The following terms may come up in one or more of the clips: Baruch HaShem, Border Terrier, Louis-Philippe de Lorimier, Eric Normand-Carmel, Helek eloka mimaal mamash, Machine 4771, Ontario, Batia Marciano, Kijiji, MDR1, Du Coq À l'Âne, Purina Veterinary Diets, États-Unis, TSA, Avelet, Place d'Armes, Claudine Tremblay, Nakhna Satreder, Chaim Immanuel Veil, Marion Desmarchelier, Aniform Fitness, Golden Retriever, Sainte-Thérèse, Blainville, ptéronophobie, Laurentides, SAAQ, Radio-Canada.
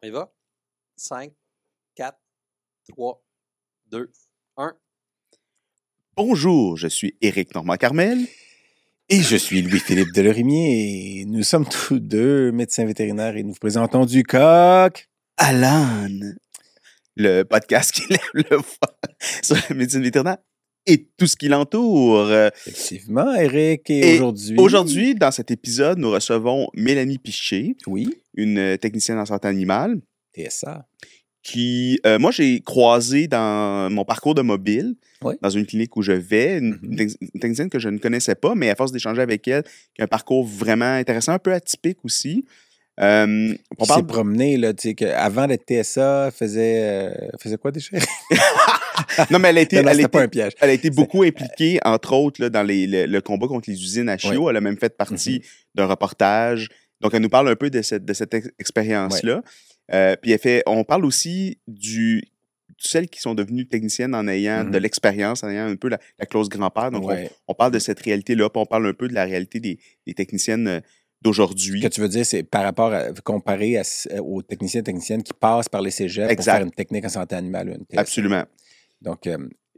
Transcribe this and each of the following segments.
On y va. 5, 4, 3, 2, 1. Bonjour, je suis Eric Normand-Carmel. Et je suis Louis-Philippe Delorimier. Et nous sommes tous deux médecins vétérinaires et nous vous présentons Du Coq À l'Âne, le podcast qui lève le voile sur la médecine vétérinaire et tout ce qui l'entoure. Effectivement, Eric, et aujourd'hui... Aujourd'hui, dans cet épisode, nous recevons Mélanie Piché, oui, une technicienne en santé animale. TSA. Qui, moi, j'ai croisé dans mon parcours de mobile, oui, dans une clinique où je vais, une technicienne que je ne connaissais pas, mais à force d'échanger avec elle, qui a un parcours vraiment intéressant, un peu atypique aussi. On parle... s'est promené, là, tu sais, avant d'être TSA, elle faisait quoi déjà? Non, mais elle a été beaucoup impliquée, entre autres, là, dans le combat contre les usines à chiots. Oui. Elle a même fait partie d'un reportage. Donc, elle nous parle un peu de cette expérience-là. Oui. Puis on parle aussi de celles qui sont devenues techniciennes en ayant de l'expérience, en ayant un peu la clause grand-père. Donc, ouais, on parle de cette réalité-là, puis on parle un peu de la réalité des techniciennes d'aujourd'hui. Ce que tu veux dire, c'est par rapport comparé aux techniciens et techniciennes qui passent par les cégeps pour faire une technique en santé animale. Absolument. Donc,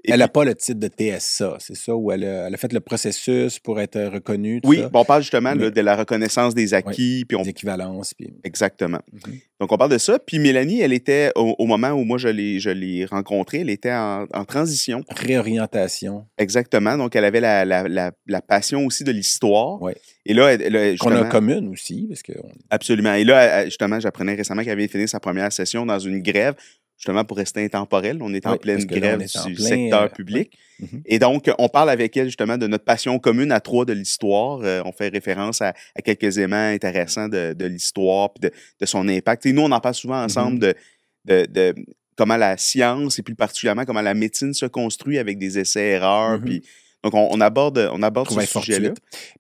elle n'a pas le titre de TSA, c'est ça, où elle a fait le processus pour être reconnue. Oui, on parle justement de la reconnaissance des acquis. Oui, puis des équivalences. Puis... Exactement. Mm-hmm. Donc, on parle de ça. Puis Mélanie, elle était, au moment où moi je l'ai rencontrée, elle était en transition. Réorientation. Exactement. Donc, elle avait la passion aussi de l'histoire. Oui. Et là, qu'on a commune aussi. Parce que Absolument. Et là, justement, j'apprenais récemment qu'elle avait fini sa première session dans une grève. Justement, pour rester intemporel, on est en pleine grève du secteur public. Mm-hmm. Et donc, on parle avec elle, justement, de notre passion commune à trois de l'histoire. On fait référence à quelques éléments intéressants de l'histoire et de son impact. Et nous, on en parle souvent ensemble de comment la science et plus particulièrement comment la médecine se construit avec des essais-erreurs. Puis, donc, on aborde ce sujet-là.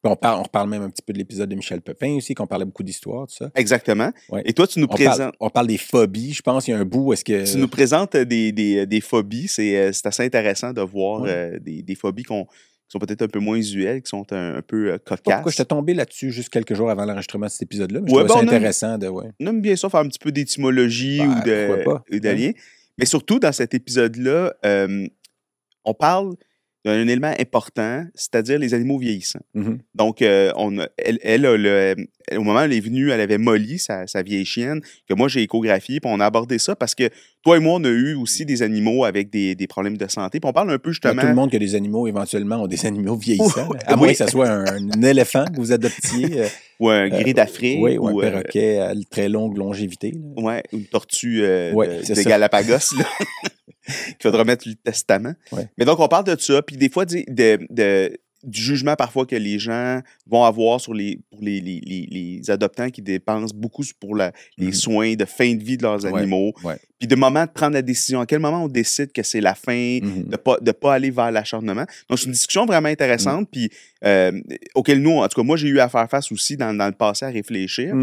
On reparle même un petit peu de l'épisode de Michel Pepin aussi, qu'on parlait beaucoup d'histoire, tout ça. Exactement. Ouais. Et toi, tu nous présentes... On parle des phobies, je pense. Il y a un bout, est-ce que... Tu nous présentes des phobies. C'est assez intéressant de voir des phobies qui sont peut-être un peu moins usuelles, qui sont un peu cocasses. Pourquoi je t'ai tombé là-dessus juste quelques jours avant l'enregistrement de cet épisode-là, mais je trouvais ça intéressant. On aime bien ça, faire un petit peu d'étymologie ou d'alliés. Ouais. Mais surtout, dans cet épisode-là, on parle... d'un élément important, c'est-à-dire les animaux vieillissants. Mm-hmm. Donc, au moment où elle est venue, elle avait Molly, sa vieille chienne, que moi, j'ai échographiée, puis on a abordé ça parce que toi et moi, on a eu aussi des animaux avec des problèmes de santé. Puis on parle un peu justement... Tout le monde qui a des animaux, éventuellement, ont des animaux vieillissants. Oui. À moins que ce soit un éléphant que vous adoptiez. Ou un gris d'Afrique. Oui, ou un perroquet à très longue longévité. Oui, une tortue de Galapagos. Là. Qu'il faudra mettre le testament. Ouais. Mais donc, on parle de ça. Puis des fois, du jugement parfois que les gens vont avoir sur les adoptants qui dépensent beaucoup pour les soins de fin de vie de leurs animaux. Ouais. Puis de moment de prendre la décision. À quel moment on décide que c'est la fin, de ne pas aller vers l'acharnement. Donc, c'est une discussion vraiment intéressante. Puis auquel nous, en tout cas, moi, j'ai eu à faire face aussi dans le passé à réfléchir.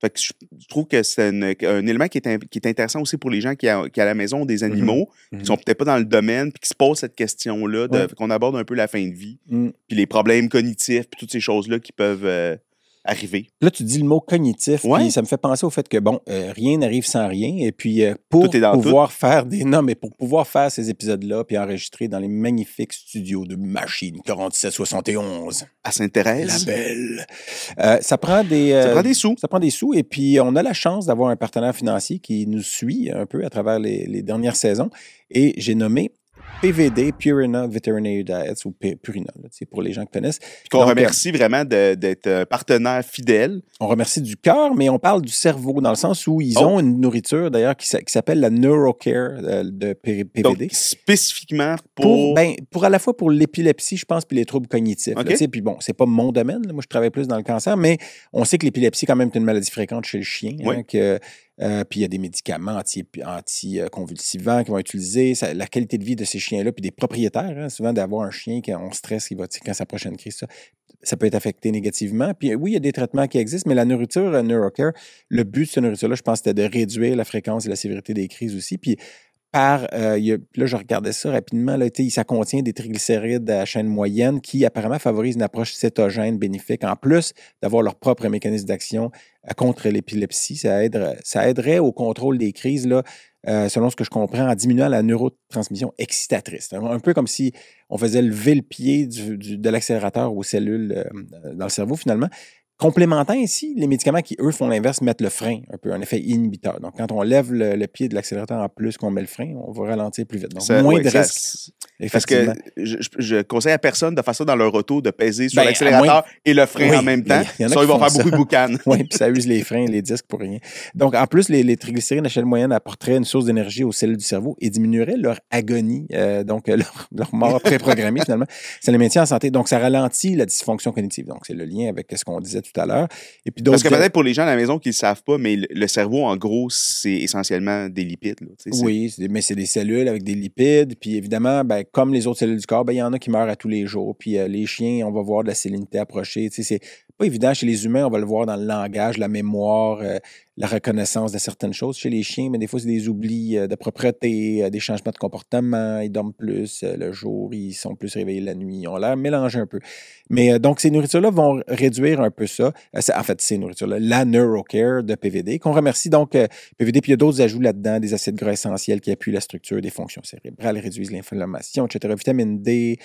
Fait que je trouve que c'est un élément qui est intéressant aussi pour les gens qui à la maison ont des animaux, qui sont peut-être pas dans le domaine, puis qui se posent cette question-là, qu'on aborde un peu la fin de vie, puis les problèmes cognitifs, puis toutes ces choses-là qui peuvent arriver. Là, tu dis le mot cognitif, puis ça me fait penser au fait que, rien n'arrive sans rien, et puis pour pouvoir faire ces épisodes-là, puis enregistrer dans les magnifiques studios de Machine 4771 à Sainte-Thérèse, la belle, ça prend des sous, et puis on a la chance d'avoir un partenaire financier qui nous suit un peu à travers les dernières saisons, et j'ai nommé PVD, Purina Veterinary Diets, ou Purina, là, pour les gens qui connaissent. Puis qu'on remercie vraiment d'être partenaire fidèle. On remercie du cœur, mais on parle du cerveau, dans le sens où ils ont une nourriture, d'ailleurs, qui s'appelle la NeuroCare de PVD. Donc, spécifiquement pour à la fois pour l'épilepsie, je pense, puis les troubles cognitifs. Okay. Là, puis c'est pas mon domaine, là. Moi, je travaille plus dans le cancer, mais on sait que l'épilepsie, quand même, est une maladie fréquente chez le chien. Oui. Hein, puis il y a des médicaments anticonvulsivants qui vont utiliser la qualité de vie de ces chiens-là, puis des propriétaires, souvent d'avoir un chien qu'on stresse, quand sa prochaine crise, ça peut être affecté négativement. Puis oui, il y a des traitements qui existent, mais la nourriture NeuroCare, le but de cette nourriture-là, je pense, c'était de réduire la fréquence et la sévérité des crises aussi. Puis par, là je regardais ça rapidement, là, ça contient des triglycérides à chaîne moyenne qui apparemment favorisent une approche cétogène bénéfique. En plus d'avoir leur propre mécanisme d'action contre l'épilepsie, ça aiderait au contrôle des crises, là, selon ce que je comprends, en diminuant la neurotransmission excitatrice. Un peu comme si on faisait lever le pied de l'accélérateur aux cellules dans le cerveau finalement. Complémentant ainsi, les médicaments qui, eux, font l'inverse, mettent le frein, un peu, un effet inhibiteur. Donc, quand on lève le pied de l'accélérateur en plus qu'on met le frein, on va ralentir plus vite. Donc, ça, moins de risques. Parce que je conseille à personne de faire ça dans leur auto, de peser sur l'accélérateur et le frein en même temps. Ça, ils vont faire beaucoup de boucanes. Oui, puis ça use les freins, les disques pour rien. Donc, en plus, les triglycérides à échelle moyenne apporteraient une source d'énergie aux cellules du cerveau et diminueraient leur agonie, donc leur mort préprogrammée, finalement. Ça les maintient en santé. Donc, ça ralentit la dysfonction cognitive. Donc, c'est le lien avec ce qu'on disait tout à l'heure. Et puis d'autres, parce que peut-être pour les gens à la maison qui ne le savent pas, mais le cerveau, en gros, c'est essentiellement des lipides. Là, oui, mais c'est des cellules avec des lipides. Puis évidemment, comme les autres cellules du corps, il y en a qui meurent à tous les jours. Puis les chiens, on va voir de la sélénité approcher. C'est pas évident. Chez les humains, on va le voir dans le langage, la mémoire, la reconnaissance de certaines choses. Chez les chiens, mais des fois, c'est des oublis de propreté, des changements de comportement. Ils dorment plus le jour, ils sont plus réveillés la nuit. Ils ont l'air mélangés un peu. Mais donc, ces nourritures-là vont réduire un peu ça. En fait, ces nourritures-là, la NeuroCare de PVD, qu'on remercie donc PVD. Puis il y a d'autres ajouts là-dedans, des acides gras essentiels qui appuient la structure des fonctions cérébrales, réduisent l'inflammation, etc. Vitamine D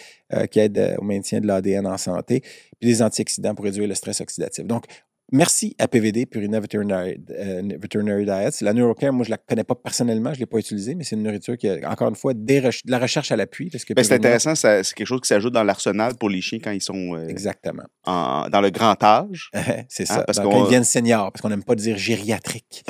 qui aide au maintien de l'ADN en santé. Puis des antioxydants pour réduire le stress oxydatif. Donc, merci à PVD, Purina Veterinary Diets. La NeuroCare, moi, je ne la connais pas personnellement, je ne l'ai pas utilisée, mais c'est une nourriture qui a, encore une fois, de la recherche à l'appui. Parce que c'est intéressant, c'est quelque chose qui s'ajoute dans l'arsenal pour les chiens quand ils sont exactement. Dans le grand âge. C'est ça, parce quand ils viennent seniors, parce qu'on n'aime pas dire gériatrique.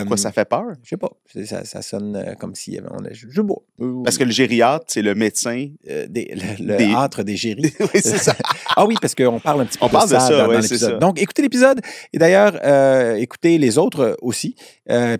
Pourquoi ça fait peur? Je sais pas. Ça sonne comme si on a je bois. Parce que le gériatre, c'est le médecin le hâtre des géris. Oui, c'est ça. Ah oui, parce qu'on parle un petit peu de ça dans l'épisode. Ça. Donc, écoutez l'épisode. Et d'ailleurs, écoutez les autres aussi.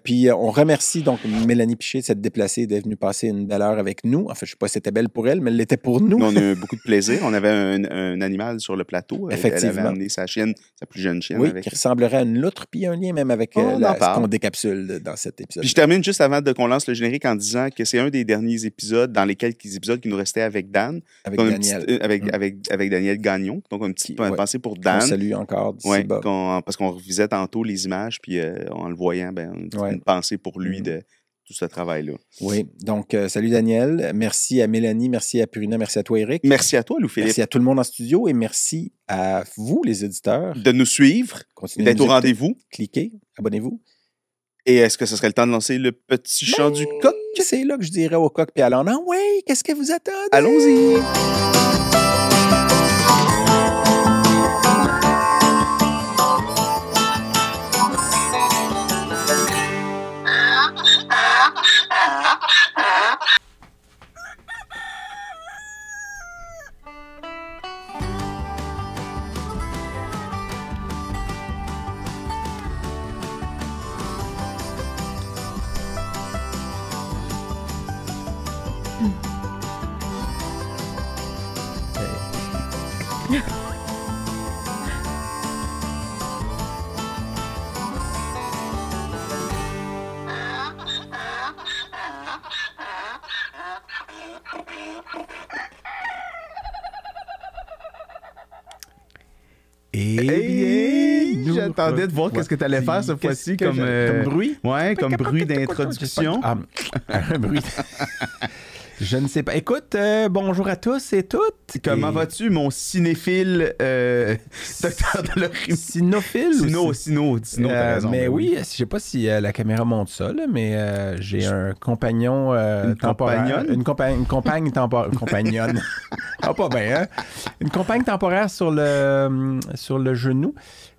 Puis, on remercie donc Mélanie Piché de s'être déplacée, d'être venue passer une belle heure avec nous. En fait, je sais pas si c'était belle pour elle, mais elle l'était pour nous. On a eu beaucoup de plaisir. On avait un animal sur le plateau. Effectivement. Elle avait amené sa chienne, sa plus jeune chienne. Oui, qui ressemblerait à une loutre, puis un lien même avec ce qu'on capsules dans cet épisode. Puis je termine juste avant qu'on lance le générique en disant que c'est un des derniers épisodes, dans les quelques épisodes qui nous restaient avec Dan. Avec Daniel Gagnon. Donc, un petit peu une pensée pour Dan. On salue encore d'ici bas. Parce qu'on revisait tantôt les images, puis en le voyant, une pensée pour lui de tout ce travail-là. Oui. Donc, salut Daniel. Merci à Mélanie, merci à Purina, merci à toi Eric. Merci à toi Louis-Philippe. Merci à tout le monde en studio et merci à vous, les auditeurs. De nous suivre, d'être au rendez-vous. Cliquez, abonnez-vous. Et est-ce que ce serait le temps de lancer le petit chant du coq? C'est là que je dirais au coq puis à l'âne. Ah oui, qu'est-ce que vous attendez? Allons-y! J'attendais de voir qu'est-ce que tu allais faire cette fois-ci comme bruit. Oui, comme bruit d'introduction. Un bruit. Je ne sais pas. Écoute, bonjour à tous et toutes. Comment vas-tu, mon cinéphile docteur Delorimier? Cinophile? Cino, t'as raison. Mais oui, je ne sais pas si la caméra monte ça, là, mais j'ai un compagnon temporaire. Une compagne temporaire. Compagnonne. Ah, pas bien, hein? Une compagne temporaire sur le genou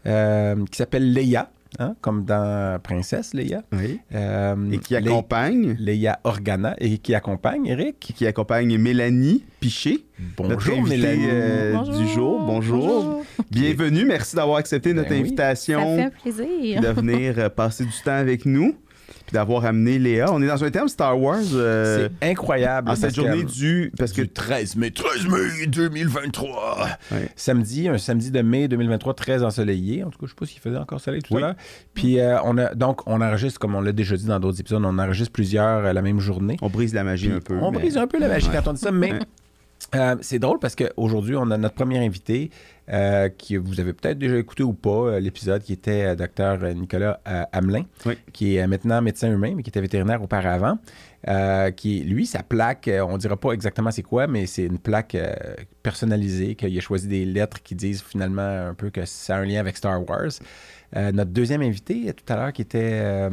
qui s'appelle Léa. Hein, comme dans Princesse Léa. Oui. Et qui accompagne. Léa Organa. Et qui accompagne Eric. Qui accompagne Mélanie Piché. Bonjour Mélanie. Bonjour. Du jour. Bonjour. Bienvenue. Merci d'avoir accepté notre invitation. Ça fait un plaisir. De venir passer du temps avec nous. puis d'avoir amené Léa. On est dans un thème Star Wars. C'est incroyable. En cette journée du 13 mai 2023. Ouais. Un samedi de mai 2023, très ensoleillé. En tout cas, je sais pas s'il faisait encore soleil tout à l'heure. Puis on enregistre, comme on l'a déjà dit dans d'autres épisodes, on enregistre plusieurs la même journée. On brise la magie un peu. On brise un peu la magie quand on dit ça, mais... c'est drôle parce qu'aujourd'hui, on a notre premier invité qui vous avez peut-être déjà écouté ou pas, l'épisode qui était Dr Nicolas Hamelin, qui est maintenant médecin humain, mais qui était vétérinaire auparavant, qui, lui, sa plaque, on ne dira pas exactement c'est quoi, mais c'est une plaque personnalisée, qu'il a choisi des lettres qui disent finalement un peu que ça a un lien avec Star Wars. Notre deuxième invité tout à l'heure qui était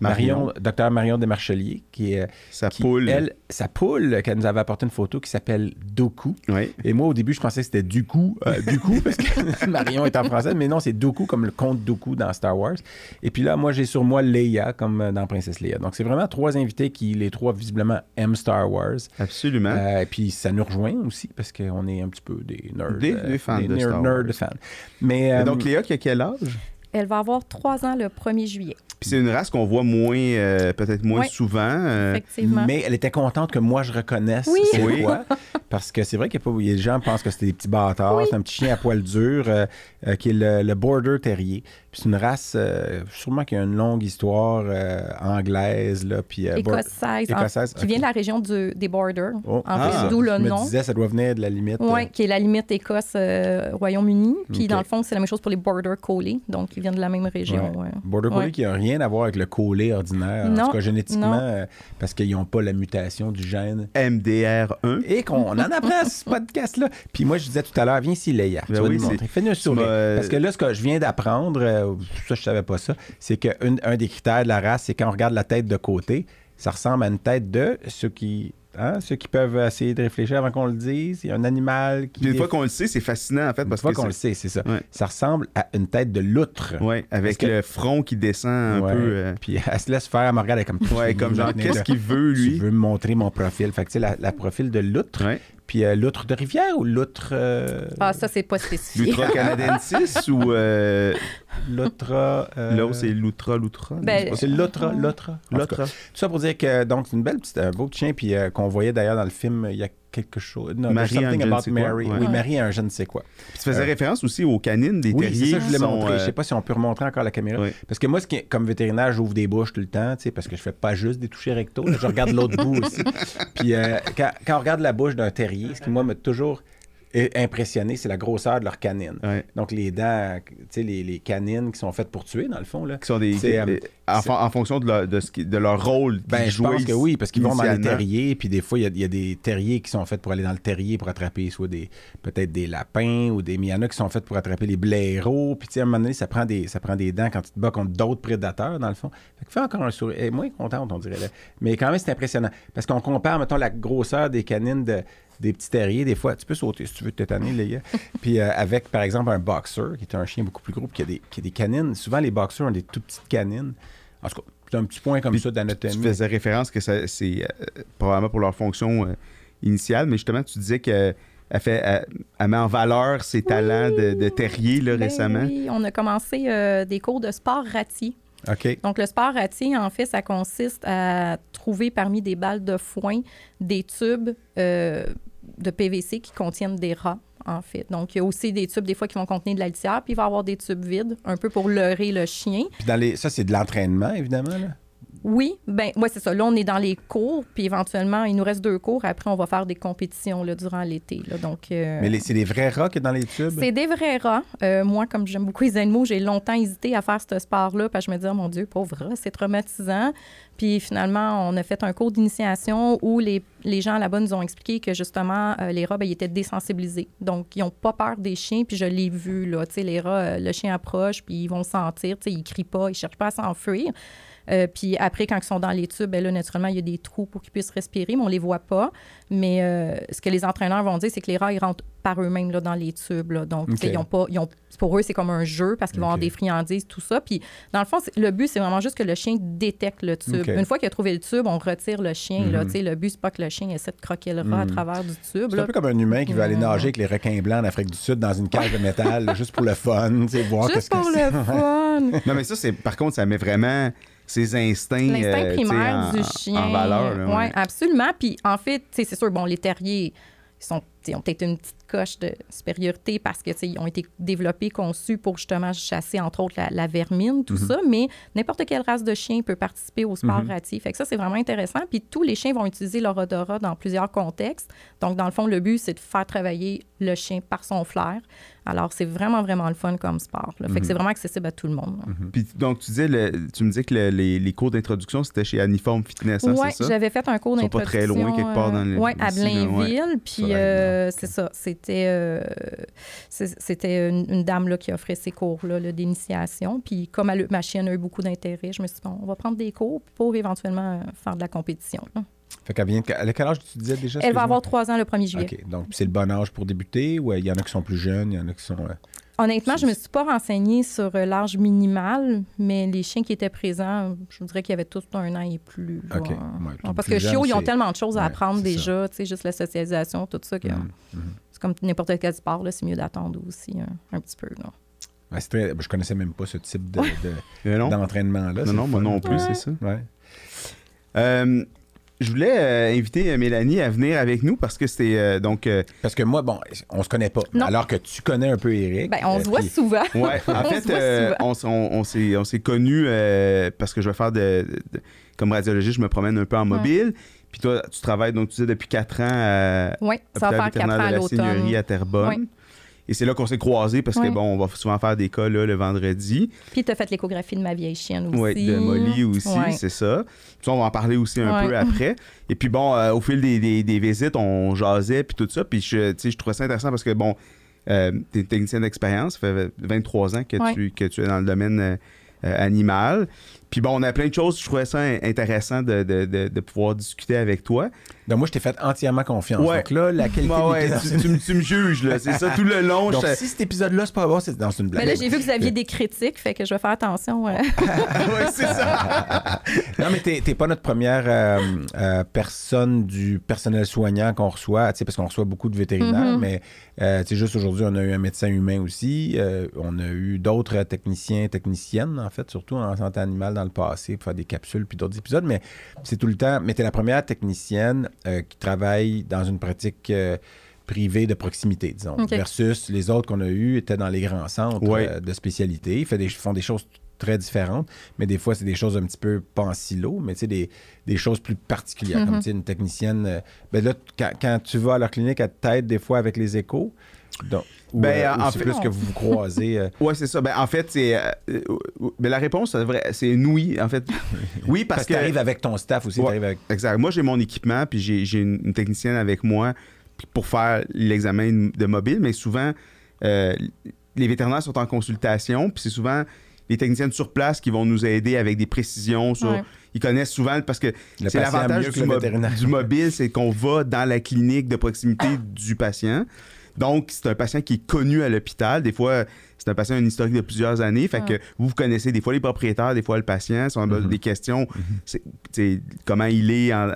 Dr Marion Desmarchelier qui est sa poule qu'elle nous avait apporté une photo qui s'appelle Doku. Oui. Et moi au début je pensais que c'était du coup parce que Marion est en français, mais non, c'est Doku comme le comte Doku dans Star Wars. Et puis là moi j'ai sur moi Léa comme dans Princesse Léa. Donc c'est vraiment trois invités qui les trois visiblement aiment Star Wars. Absolument. Et puis ça nous rejoint aussi parce qu'on est un petit peu des nerds, des fans de Star Wars. Mais donc Léa qui a quel âge? Elle va avoir 3 ans le 1er juillet. Puis c'est une race qu'on voit peut-être moins souvent. Effectivement. Mais elle était contente que moi, je reconnaisse. Oui. Parce que c'est vrai qu'il y a pas... Les gens pensent que c'était des petits bâtards. Oui. C'est un petit chien à poil dur qui est le Border Terrier. Puis c'est une race, sûrement qui a une longue histoire anglaise. Là, puis, écossaise. Qui vient de la région des Borders. D'où le nom. Je me disais, ça doit venir de la limite. Oui, qui est la limite Écosse-Royaume-Uni. Puis dans le fond, c'est la même chose pour les Border Collie. Donc, ils viennent de la même région. Ouais. Border Collie qui n'a rien à voir avec le collie ordinaire, en tout cas génétiquement, parce qu'ils n'ont pas la mutation du gène MDR1. Et qu'on en apprend ce podcast-là. Puis moi, je disais tout à l'heure, viens ici, Léa. Ben oui, fais-nous un sourire. Parce que là, ce que je viens d'apprendre, ça, je ne savais pas ça, c'est qu'un des critères de la race, c'est quand on regarde la tête de côté, ça ressemble à une tête de ceux qui peuvent essayer de réfléchir avant qu'on le dise. Il y a un animal qui... Une fois qu'on le sait, c'est fascinant, en fait. Une fois qu'on le sait, c'est ça. Ouais. Ça ressemble à une tête de loutre. Oui, avec le front qui descend un peu. Puis elle se laisse faire, elle me regarde, elle comme... Oui, comme genre, qu'est-ce qu'il veut, lui? Il veut me montrer mon profil. Fait que tu sais, la profil de loutre... Ouais. Puis l'outre de rivière ou l'outre... ça, c'est pas spécifié. L'outre canadensis ou... L'outre... Là, c'est l'outra. Ben, c'est l'outra. Tout ça pour dire que donc c'est un beau petit chien puis qu'on voyait d'ailleurs dans le film, il y a quelque chose... Non, Marie a un je ne sais quoi. Ouais. Oui, Marie a un je ne sais quoi. Puis tu faisais référence aussi aux canines des terriers. Oui, c'est ça que je voulais montrer. Je ne sais pas si on peut remontrer encore la caméra. Oui. Parce que moi, comme vétérinaire, j'ouvre des bouches tout le temps, parce que je ne fais pas juste des touchés rectaux. Là, je regarde l'autre bout aussi. Puis quand on regarde la bouche d'un terrier, ce qui, moi, m'a toujours impressionné, c'est la grosseur de leurs canines. Ouais. Donc, les dents, les canines qui sont faites pour tuer, dans le fond. Là, qui sont en fonction de leur rôle. Ben, je pense que oui, parce qu'ils vont dans les terriers, puis des fois, il y a des terriers qui sont faits pour aller dans le terrier pour attraper soit peut-être des lapins ou des mianas qui sont faits pour attraper les blaireaux. Puis, à un moment donné, ça prend des dents quand tu te bats contre d'autres prédateurs, dans le fond. Fait que fais encore un sourire. Elle est moins contente, on dirait. Là. Mais quand même, c'est impressionnant. Parce qu'on compare, mettons, la grosseur des canines des petits terriers, des fois, tu peux sauter si tu veux te tétaner, les gars. Puis avec, par exemple, un boxer, qui est un chien beaucoup plus gros, puis qui a des canines. Souvent, les boxers ont des tout petites canines. En tout cas, c'est un petit point comme puis, ça d'anatomie. Tu faisais référence que c'est probablement pour leur fonction initiale, mais justement, tu disais que elle met en valeur ses talents de terrier là, récemment. Oui, on a commencé des cours de sport ratier. Okay. Donc, le sport ratier, en fait, ça consiste à trouver parmi des balles de foin des tubes de PVC qui contiennent des rats, en fait. Donc, il y a aussi des tubes, des fois, qui vont contenir de la litière, puis il va y avoir des tubes vides, un peu pour leurrer le chien. Puis ça, c'est de l'entraînement, évidemment, là? Oui, c'est ça. Là, on est dans les cours, puis éventuellement, il nous reste 2 cours. Après, on va faire des compétitions là, durant l'été. Là, donc, mais c'est des vrais rats qui sont dans les tubes? C'est des vrais rats. Moi, comme j'aime beaucoup les animaux, j'ai longtemps hésité à faire ce sport-là, parce que je me disais, oh, mon Dieu, pauvre rat, c'est traumatisant. Puis finalement, on a fait un cours d'initiation où les gens là-bas nous ont expliqué que justement, les rats, ils étaient désensibilisés. Donc, ils n'ont pas peur des chiens. Puis je l'ai vu, là, tu sais, les rats, le chien approche, puis ils vont sentir, tu sais, ils ne crient pas, ils ne cherchent pas à s'enfuir. Puis après, quand ils sont dans les tubes, ben là, naturellement, il y a des trous pour qu'ils puissent respirer, mais on ne les voit pas. Mais ce que les entraîneurs vont dire, c'est que les rats, ils rentrent par eux-mêmes là, dans les tubes. Là. Donc, okay. Pour eux, c'est comme un jeu parce qu'ils vont avoir des friandises, tout ça. Puis dans le fond, le but, c'est vraiment juste que le chien détecte le tube. Okay. Une fois qu'il a trouvé le tube, on retire le chien. Là, le but, c'est pas que le chien essaie de croquer le rat à travers du tube. C'est un peu comme un humain qui veut aller nager avec les requins blancs en Afrique du Sud dans une cage de métal, là, juste pour le fun. Voir juste pour le fun! Non, mais ça, par contre, ça met vraiment... ses instincts, primaires du chien en valeur. Oui, ouais, absolument. Puis en fait, c'est sûr, bon, les terriers ont peut-être une petite coche de supériorité parce qu'ils ont été développés, conçus pour justement chasser, entre autres, la vermine, tout ça. Mais n'importe quelle race de chien peut participer au sport ratif. Fait que ça, c'est vraiment intéressant. Puis tous les chiens vont utiliser leur odorat dans plusieurs contextes. Donc, dans le fond, le but, c'est de faire travailler le chien par son flair. Alors, c'est vraiment, vraiment le fun comme sport. Là. Fait que c'est vraiment accessible à tout le monde. Puis, donc, tu me disais que les cours d'introduction, c'était chez Aniform Fitness, hein, ouais, c'est ça? Oui, j'avais fait un cours d'introduction. Ils sont pas très loin, quelque part dans le... Oui, à Blainville. Ouais. Puis, c'est ça. C'était une dame là, qui offrait ces cours-là là, d'initiation. Puis, comme ma chienne a eu beaucoup d'intérêt, je me suis dit, bon, on va prendre des cours pour éventuellement faire de la compétition. Là. Fait qu'elle vient... À quel âge tu disais déjà? Elle va avoir 3 ans le 1er juillet. OK. Donc, c'est le bon âge pour débuter ou il y en a qui sont plus jeunes, il y en a qui sont... Honnêtement, je ne me suis pas renseignée sur l'âge minimal, mais les chiens qui étaient présents, je dirais qu'ils avaient tous 1 an et plus. OK. Ouais, parce que chiot, ils ont tellement de choses à apprendre déjà, tu sais, juste la socialisation, tout ça. C'est comme n'importe quel sport, là, c'est mieux d'attendre aussi un petit peu, là. Ouais, je connaissais même pas ce type d'entraînement-là. Non, moi non plus, c'est ça. Ouais. Je voulais inviter Mélanie à venir avec nous parce que c'est parce que moi, bon, on se connaît pas. Non. Alors que tu connais un peu Eric. Ben, on se voit souvent. Ouais, en fait, on s'est connus parce que je vais faire comme radiologiste, je me promène un peu en mobile. Puis toi, tu travailles, donc tu disais, depuis 4 ans à l'hôpital vétérinaire de la Seigneurie à Terrebonne. Oui. Et c'est là qu'on s'est croisés parce que, bon, on va souvent faire des cas là, le vendredi. Puis tu as fait l'échographie de ma vieille chienne aussi. Oui, de Molly aussi, c'est ça. Puis on va en parler aussi un peu après. Et puis, bon, au fil des visites, on jasait, puis tout ça. Puis, je trouvais ça intéressant parce que, bon, tu es technicienne d'expérience. Ça fait 23 ans que tu es dans le domaine animal. Puis bon, on a plein de choses. Je trouvais ça intéressant de pouvoir discuter avec toi. Donc moi, je t'ai fait entièrement confiance. Ouais. Donc là, la qualité... tu me juges, là. C'est ça, tout le long. Donc si cet épisode-là, c'est pas bon, c'est dans une blague. Mais là, j'ai vu que vous aviez des critiques, fait que je vais faire attention. Oui, c'est ça. Non, mais t'es pas notre première personne du personnel soignant qu'on reçoit, parce qu'on reçoit beaucoup de vétérinaires, mais juste aujourd'hui, on a eu un médecin humain aussi. On a eu d'autres techniciens, techniciennes, en fait, surtout en santé animale, dans le passé pour faire des capsules puis d'autres épisodes, mais c'est tout le temps. Mais t'es la première technicienne qui travaille dans une pratique privée de proximité, disons, versus les autres qu'on a eus étaient dans les grands centres de spécialité. Ils font des choses très différentes, mais des fois, c'est des choses un petit peu pas en silo, mais des choses plus particulières, comme une technicienne... ben là, quand tu vas à leur clinique, elle t'aide des fois avec les échos. Donc, en fait, plus que vous vous croisez. Oui, c'est ça. Ben, en fait, c'est la réponse, c'est une oui, en fait. Oui, parce que tu arrives avec ton staff aussi. Ouais, exact. Moi, j'ai mon équipement, puis j'ai une technicienne avec moi pour faire l'examen de mobile, mais souvent, les vétérinaires sont en consultation, puis c'est souvent les techniciennes sur place qui vont nous aider avec des précisions sur... Ouais. Ils connaissent souvent, parce que c'est l'avantage du mobile, c'est qu'on va dans la clinique de proximité du patient. Donc, c'est un patient qui est connu à l'hôpital. Des fois, c'est un patient qui a une historique de plusieurs années. Fait que vous connaissez des fois les propriétaires, des fois le patient. Si on a des questions, c'est comment il est en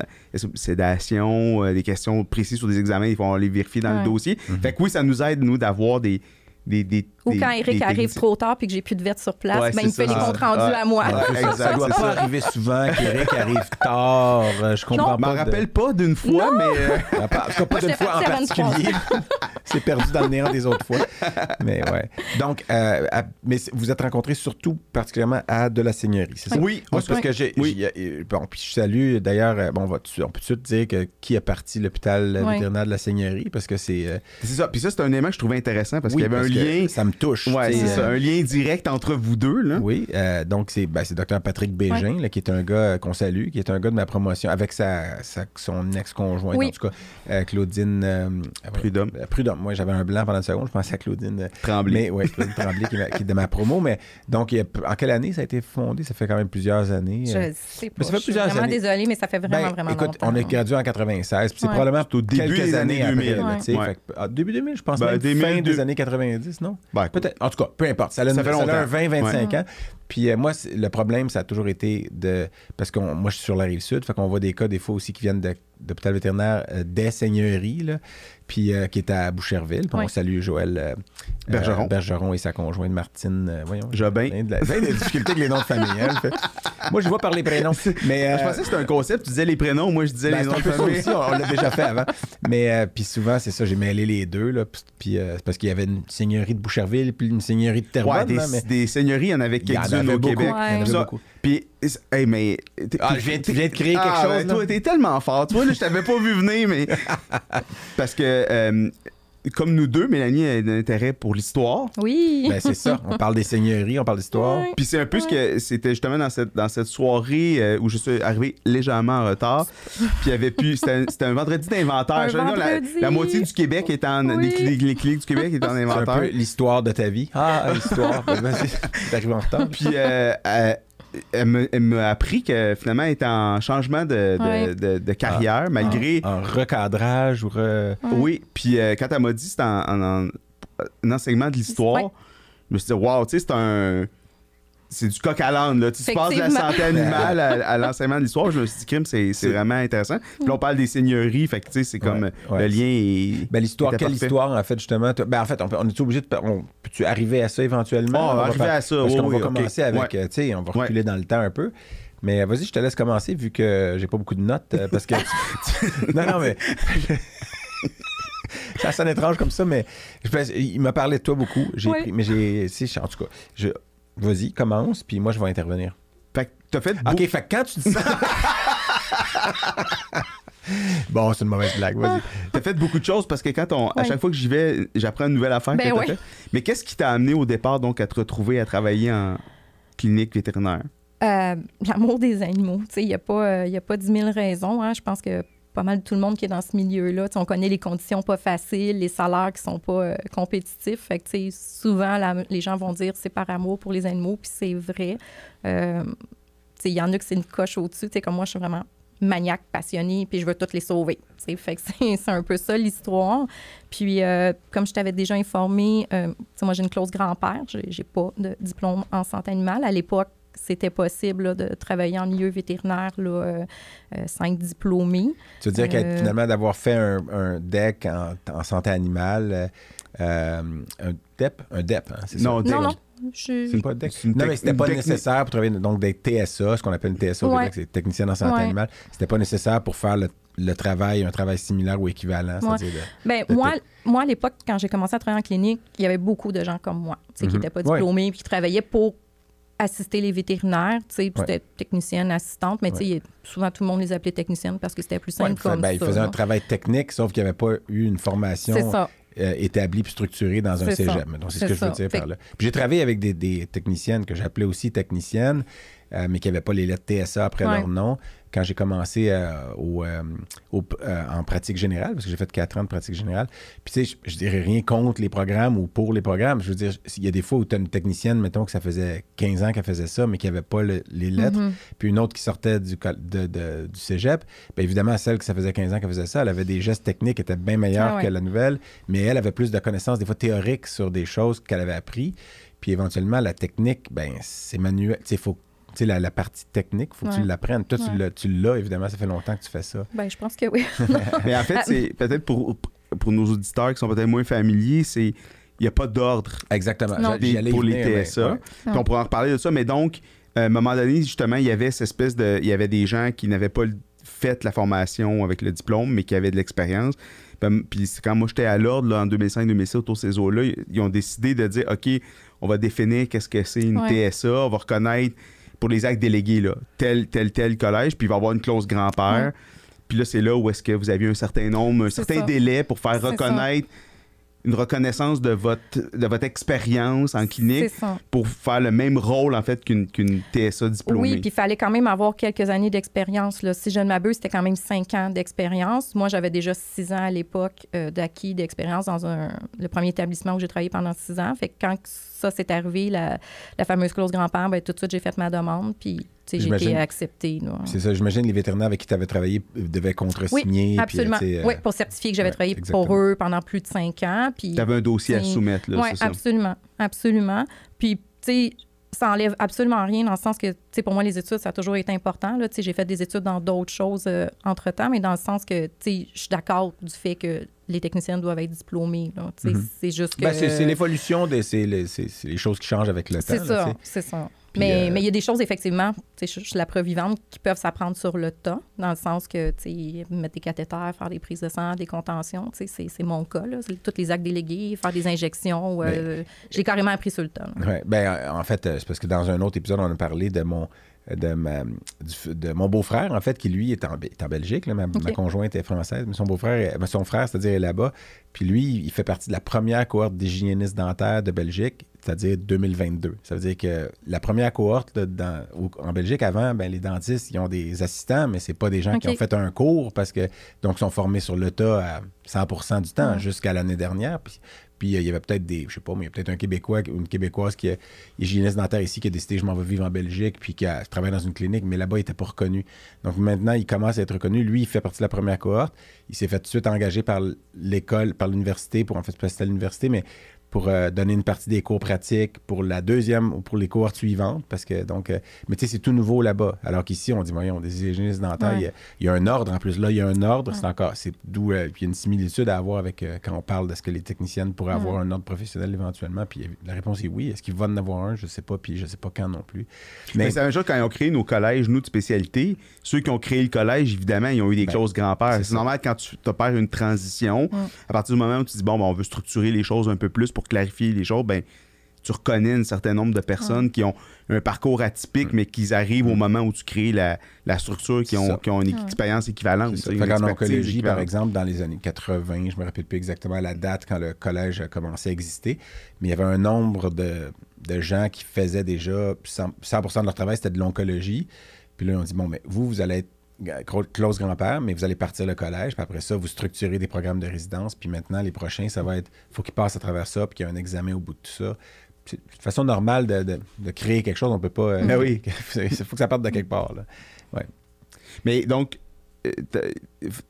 sédation, des questions précises sur des examens, il faut les vérifier dans le dossier. Fait que oui, ça nous aide, nous, d'avoir ou quand Eric arrive trop tard puis que j'ai plus de vêtements sur place, il me fait des comptes rendus à moi. Exact, ça doit pas arriver souvent qu'Eric arrive tard. Je comprends pas. Je m'en rappelle pas d'une fois, mais pas d'une fois en particulier. C'est perdu dans le néant des autres fois. Mais ouais. Donc, mais vous êtes rencontrés surtout particulièrement à de la Seigneurie, c'est ça? Oui. Moi, parce que bon, puis je salue d'ailleurs. Bon, on peut tout de suite dire que qui a parti l'hôpital vétérinaire de la Seigneurie, parce que c'est. C'est ça. Puis ça, c'est un élément que je trouvais intéressant parce qu'il y avait lien, ça me touche. Ouais, c'est ça, un lien direct entre vous deux. Là. Oui, donc c'est Dr Patrick Bégin, là, qui est un gars qu'on salue, qui est un gars de ma promotion, avec son ex-conjointe, en tout cas, Claudine Prud'homme. Prud'homme, moi j'avais un blanc pendant une seconde, je pensais à Claudine Tremblay. Oui, Claudine Tremblay qui est de ma promo. Mais donc, en quelle année ça a été fondé? Ça fait quand même plusieurs années. Je sais pas. Ça fait plusieurs années. Je suis vraiment désolée, mais ça fait vraiment, vraiment écoute, longtemps. On est gradué en 96, puis c'est probablement au début des années 2000. Début 2000, je pense, fin des années 90. Non? Ben, peut-être. En tout cas, peu importe. Ça fait longtemps. 20-25 ans. Puis moi, le problème, ça a toujours été de... Parce que moi, je suis sur la Rive-Sud, fait qu'on voit des cas, des fois aussi, qui viennent d'hôpital vétérinaire des Seigneuries, là, puis qui est à Boucherville. Puis on salue Joël Bergeron et sa conjointe Martine... Jobin. J'ai des difficultés avec les noms de famille. Hein, Moi, je vois par les prénoms. Mais je pensais que c'était un concept. Tu disais les prénoms, moi, je disais les noms de famille. Aussi, on l'a déjà fait avant. Mais puis souvent, c'est ça, j'ai mêlé les deux. Là, puis parce qu'il y avait une seigneurie de Boucherville puis une seigneurie de Terrebonne. Ouais, des seigneuries, il y en avait quelques-unes au Québec. Puis, hey, mais. Je viens de créer quelque chose. Toi, t'es tellement fort. Toi, là, je t'avais pas vu venir, mais. Parce que. Comme nous deux, Mélanie a un intérêt pour l'histoire. Oui. Ben, c'est ça. On parle des seigneuries, on parle d'histoire. Oui. Puis c'est un peu ce que c'était justement dans cette soirée où je suis arrivé légèrement en retard. Puis il y avait plus. C'était un vendredi d'inventaire. La moitié du Québec est en. Les cliniques du Québec est en inventaire. C'est un peu l'histoire de ta vie. Ah, l'histoire. T'es arrivé en retard. Puis. Elle m'a appris que finalement elle était en changement de carrière malgré... Un recadrage ou... Oui, puis quand elle m'a dit c'était un enseignement de l'histoire, je me suis dit « Wow, tu sais, c'est du coq à l'âne. Tu passes de la santé animale à l'enseignement de l'histoire. Je me suis dit, crime, c'est vraiment intéressant. » Puis là, on parle des seigneuries. Fait que, tu sais, c'est comme le lien est. Ben, l'histoire, quelle histoire, en fait, justement? En fait, on est-tu obligé de. Peux-tu arriver à ça éventuellement? À ça. Parce qu'on va commencer avec. Tu sais, on va reculer dans le temps un peu. Mais vas-y, je te laisse commencer vu que j'ai pas beaucoup de notes. Parce que. Non, mais. Ça sonne étrange comme ça, mais. Il m'a parlé de toi beaucoup. Mais j'ai. En tout cas, vas-y, commence, puis moi, je vais intervenir. Fait que t'as fait... OK, fait que quand tu dis ça... Bon, c'est une mauvaise blague, vas-y. T'as fait beaucoup de choses, parce que quand à chaque fois que j'y vais, j'apprends une nouvelle affaire que t'as fait. Mais qu'est-ce qui t'a amené au départ, donc, à te retrouver à travailler en clinique vétérinaire? L'amour des animaux. Tu sais, il n'y a pas 10 000 raisons. Hein. Je pense que pas mal de tout le monde qui est dans ce milieu-là. Tu sais, on connaît les conditions pas faciles, les salaires qui sont pas compétitifs. Fait que, tu sais, souvent, les gens vont dire c'est par amour pour les animaux, puis c'est vrai. Tu sais, il y en a que c'est une coche au-dessus. Tu sais, comme moi, je suis vraiment maniaque, passionnée, puis je veux toutes les sauver. Tu sais, fait que c'est un peu ça, l'histoire. Puis, comme je t'avais déjà informé, tu sais, moi, j'ai une clause grand-père. J'ai pas de diplôme en santé animale. À l'époque, c'était possible là, de travailler en milieu vétérinaire là, sans être diplômé. Tu veux dire que finalement d'avoir fait un DEC en santé animale, un DEP, hein, c'est ça? Non. C'est pas DEC. Non, mais c'était pas nécessaire pour travailler donc des TSA, ce qu'on appelle une TSA au Québec, c'est technicien en santé animale. C'était pas nécessaire pour faire un travail similaire ou équivalent. Moi, à l'époque, quand j'ai commencé à travailler en clinique, il y avait beaucoup de gens comme moi, qui n'étaient pas diplômés, puis qui travaillaient pour assister les vétérinaires, tu sais, puis c'était technicienne, assistante, mais tu sais, souvent tout le monde les appelait techniciennes parce que c'était plus simple comme ça. Ils faisaient un travail technique, sauf qu'il n'y avait pas eu une formation établie puis structurée dans un cégep. Donc, c'est ce que je veux dire par là. Puis j'ai travaillé avec des techniciennes que j'appelais aussi techniciennes, mais qui n'avaient pas les lettres TSA après leur nom. Quand j'ai commencé en pratique générale, parce que j'ai fait 4 ans de pratique générale, puis tu sais, je dirais rien contre les programmes ou pour les programmes. Je veux dire, il y a des fois où tu as une technicienne, mettons, que ça faisait 15 ans qu'elle faisait ça, mais qui n'avait pas les lettres, puis une autre qui sortait du cégep, bien évidemment, celle que ça faisait 15 ans qu'elle faisait ça, elle avait des gestes techniques qui étaient bien meilleurs que la nouvelle, mais elle avait plus de connaissances, des fois théoriques, sur des choses qu'elle avait apprises. Puis éventuellement, la technique, ben c'est manuel. Tu sais, il faut... Tu sais, la partie technique, il faut que tu l'apprennes. Toi, tu l'as, évidemment, ça fait longtemps que tu fais ça. Ben, je pense que oui. Mais en fait, c'est peut-être pour nos auditeurs qui sont peut-être moins familiers, c'est il n'y a pas d'ordre. Exactement. Pour les TSA. Puis on pourra en reparler de ça. Mais donc, à un moment donné, justement, il y avait cette espèce de... Il y avait des gens qui n'avaient pas fait la formation avec le diplôme, mais qui avaient de l'expérience. Puis quand moi, j'étais à l'ordre, là, en 2005-2006, autour de ces eaux-là, ils ont décidé de dire, OK, on va définir qu'est-ce que c'est une TSA, on va reconnaître... pour les actes délégués, là, tel collège, puis il va y avoir une clause grand-père. Puis là, c'est là où est-ce que vous aviez un certain nombre, un certain délai pour faire reconnaître une reconnaissance de votre expérience en clinique pour faire le même rôle, en fait, qu'une TSA diplômée. Oui, puis il fallait quand même avoir quelques années d'expérience. Là. Si je ne m'abuse, c'était quand même 5 ans d'expérience. Moi, j'avais déjà 6 ans à l'époque d'acquis d'expérience dans le premier établissement où j'ai travaillé pendant 6 ans. Fait que quand ça s'est arrivé, la fameuse clause grand-père, ben, tout de suite, j'ai fait ma demande, puis j'ai été acceptée. Là. C'est ça, j'imagine les vétérinaires avec qui tu avais travaillé devaient contresigner. Oui, absolument. Puis, oui, pour certifier que j'avais travaillé pour eux pendant plus de 5 ans. Tu avais un dossier à soumettre, là, c'est ça? Oui, absolument, absolument. Puis, tu sais, ça n'enlève absolument rien dans le sens que, tu sais, pour moi, les études, ça a toujours été important. Tu sais, j'ai fait des études dans d'autres choses entre-temps, mais dans le sens que, tu sais, je suis d'accord du fait que les techniciennes doivent être diplômées. Là, c'est juste que... Ben, c'est l'évolution, c'est les choses qui changent avec le temps. C'est ça, c'est ça. Mais il y a des choses, effectivement, je suis la preuve vivante, qui peuvent s'apprendre sur le tas, dans le sens que, mettre des cathéters, faire des prises de sang, des contentions, c'est mon cas, là. Tous les actes délégués, faire des injections, j'ai carrément appris sur le tas. Ouais, en fait, c'est parce que dans un autre épisode, on a parlé de mon beau-frère, en fait, qui, lui, est en Belgique. Là, ma conjointe est française, mais son frère, c'est-à-dire, est là-bas. Puis lui, il fait partie de la première cohorte d'hygiénistes dentaires de Belgique, c'est-à-dire 2022. Ça veut dire que la première cohorte là, en Belgique, avant, les dentistes, ils ont des assistants, mais c'est pas des gens qui ont fait un cours parce que, donc, sont formés sur le tas à 100% du temps jusqu'à l'année dernière. Puis il y avait peut-être il y a peut-être un Québécois ou une Québécoise qui est hygiéniste dentaire ici, qui a décidé je m'en vais vivre en Belgique, puis qui travaille dans une clinique, mais là-bas, il n'était pas reconnu. Donc maintenant, il commence à être reconnu. Lui, il fait partie de la première cohorte. Il s'est fait tout de suite engager par l'école, par l'université, c'était à l'université, mais pour donner une partie des cours pratiques pour la deuxième ou pour les cohortes suivantes, parce que donc... mais tu sais, c'est tout nouveau là-bas. Alors qu'ici, on dit, voyons, des hygiénistes dentaires, il y a un ordre en plus. Là, il y a un ordre, c'est d'où il y a une similitude à avoir avec quand on parle de ce que les techniciennes pourraient avoir un ordre professionnel éventuellement, puis la réponse est oui. Est-ce qu'il va en avoir un? Je sais pas, puis je sais pas quand non plus. Mais c'est la même chose quand ils ont créé nos collèges, nous, de spécialité. Ceux qui ont créé le collège, évidemment, ils ont eu des clauses grand-père. C'est normal quand tu opères une transition, à partir du moment où tu dis, on veut structurer les choses un peu plus pour clarifier les choses, tu reconnais un certain nombre de personnes qui ont un parcours atypique, mais qui arrivent au moment où tu crées la structure, qui ont une expérience équivalente. En oncologie, par exemple, dans les années 80, je me rappelle plus exactement la date quand le collège a commencé à exister, mais il y avait un nombre de gens qui faisaient déjà 100% de leur travail, c'était de l'oncologie. Puis là, on dit, mais vous allez être close grand-père, mais vous allez partir le collège, puis après ça, vous structurez des programmes de résidence, puis maintenant, les prochains, ça va être... Il faut qu'ils passent à travers ça, puis qu'il y a un examen au bout de tout ça. C'est une façon normale de créer quelque chose, on peut pas... Mais oui, il faut que ça parte de quelque part, là. Ouais. Mais donc,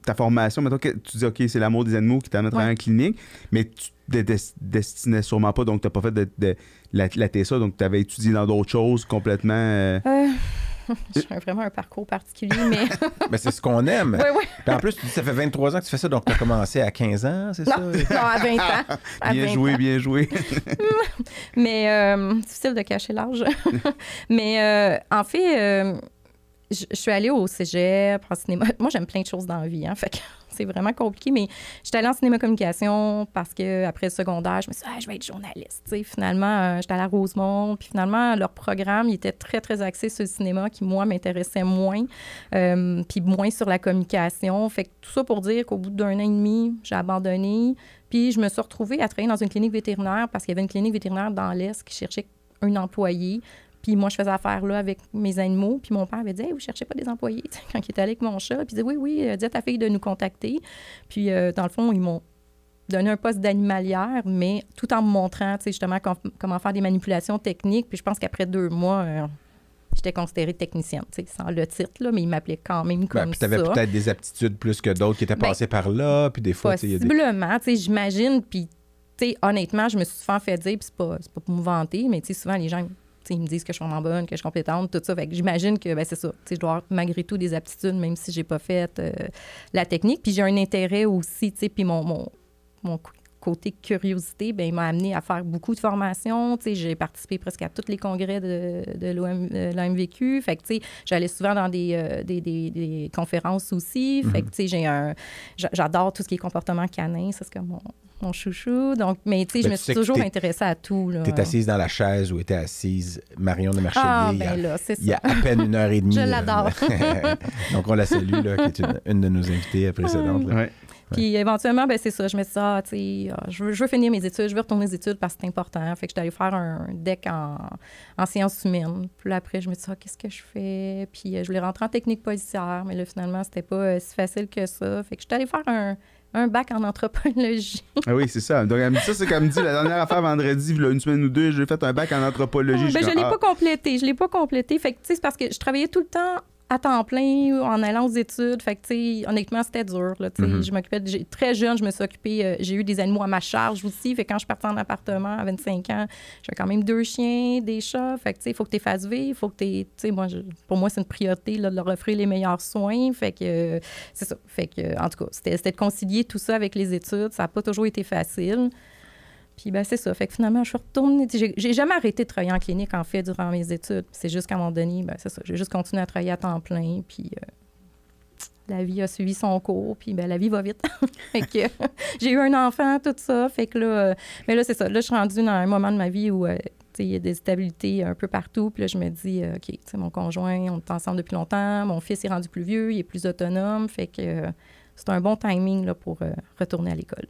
ta formation, maintenant, tu dis, OK, c'est l'amour des animaux qui t'amène à travailler en clinique, mais tu ne destinais sûrement pas, donc tu n'as pas fait de la TSA, donc tu avais étudié dans d'autres choses complètement... J'ai vraiment un parcours particulier, mais... mais c'est ce qu'on aime. Oui, oui. Puis en plus, tu dis, ça fait 23 ans que tu fais ça, donc tu as commencé à 15 ans, c'est ça? Non, à 20 ans. Bien joué. Mais difficile de cacher l'âge. Mais en fait, je suis allée au cégep, en cinéma. Moi, j'aime plein de choses dans la vie, fait que c'est vraiment compliqué, mais j'étais allée en cinéma-communication parce qu'après le secondaire, je me suis dit, je vais être journaliste. Finalement, j'étais allée à Rosemont, puis finalement, leur programme, il était très, très axé sur le cinéma qui, moi, m'intéressait moins, puis moins sur la communication. Fait que tout ça pour dire qu'au bout d'un an et demi, j'ai abandonné, puis je me suis retrouvée à travailler dans une clinique vétérinaire parce qu'il y avait une clinique vétérinaire dans l'Est qui cherchait un employé. Puis moi, je faisais affaire là avec mes animaux. Puis mon père avait dit, hey, vous ne cherchez pas des employés, quand il était allé avec mon chat. Puis il disait, oui, dis à ta fille de nous contacter. Puis dans le fond, ils m'ont donné un poste d'animalière, mais tout en me montrant, justement, comment faire des manipulations techniques. Puis je pense qu'après 2 mois, j'étais considérée technicienne, sans le titre, là, mais ils m'appelaient quand même comme ça. Puis tu avais peut-être des aptitudes plus que d'autres qui étaient passées par là. Puis des fois, possiblement, j'imagine. Puis honnêtement, je me suis souvent fait dire, puis c'est pas pour me vanter, mais souvent, les gens... Ils me disent que je suis vraiment bonne, que je suis compétente, tout ça. Fait que j'imagine que c'est ça. Je dois avoir malgré tout des aptitudes, même si j'ai pas fait la technique. Puis j'ai un intérêt aussi, puis mon côté curiosité, il m'a amené à faire beaucoup de formations. J'ai participé presque à tous les congrès de l'AMVQ. Fait que j'allais souvent dans des conférences aussi. Fait que j'adore tout ce qui est comportement canin. C'est ce que mon chouchou. Donc, mais je me suis toujours intéressée à tout. Tu es assise dans la chaise où était assise Marion Desmarchelier il y a à peine 1h30. Je l'adore. Donc, on la salue, là, qui est une de nos invitées précédentes. Oui. Puis éventuellement, c'est ça. Je me suis dit, je veux finir mes études, je veux retourner aux études parce que c'est important. Fait que j'étais allée faire un DEC en sciences humaines. Puis là, après, je me suis dit, qu'est-ce que je fais? Puis je voulais rentrer en technique policière, mais là, finalement, c'était pas si facile que ça. Fait que j'étais allée faire un bac en anthropologie. Ah oui, c'est ça. Donc, elle me dit ça, c'est comme dit la dernière affaire vendredi, là, une semaine ou deux, j'ai fait un bac en anthropologie. Je l'ai pas complété. Fait que, c'est parce que je travaillais tout le temps à temps plein, en allant aux études. Fait que, honnêtement, c'était dur. Là, je m'occupais... Très jeune, je me suis occupée... j'ai eu des animaux à ma charge aussi. Fait que quand je partais en appartement à 25 ans, j'avais quand même 2 chiens, des chats. Fait que, il faut que tu les fasses vivre. Il faut que tu pour moi, c'est une priorité là, de leur offrir les meilleurs soins. Fait que... c'est ça. Fait que, en tout cas, c'était de concilier tout ça avec les études. Ça n'a pas toujours été facile. Puis ben, c'est ça. Fait que finalement, je suis retournée. J'ai jamais arrêté de travailler en clinique, en fait, durant mes études. Puis c'est juste qu'à un moment donné, ben, c'est ça. J'ai juste continué à travailler à temps plein. Puis la vie a suivi son cours. Puis ben, la vie va vite. Fait que j'ai eu un enfant, tout ça. Fait que là, mais là, c'est ça. Là, je suis rendue dans un moment de ma vie où il y a des stabilités un peu partout. Puis là, je me dis, OK, mon conjoint, on est ensemble depuis longtemps. Mon fils est rendu plus vieux, il est plus autonome. Fait que c'est un bon timing là, pour retourner à l'école.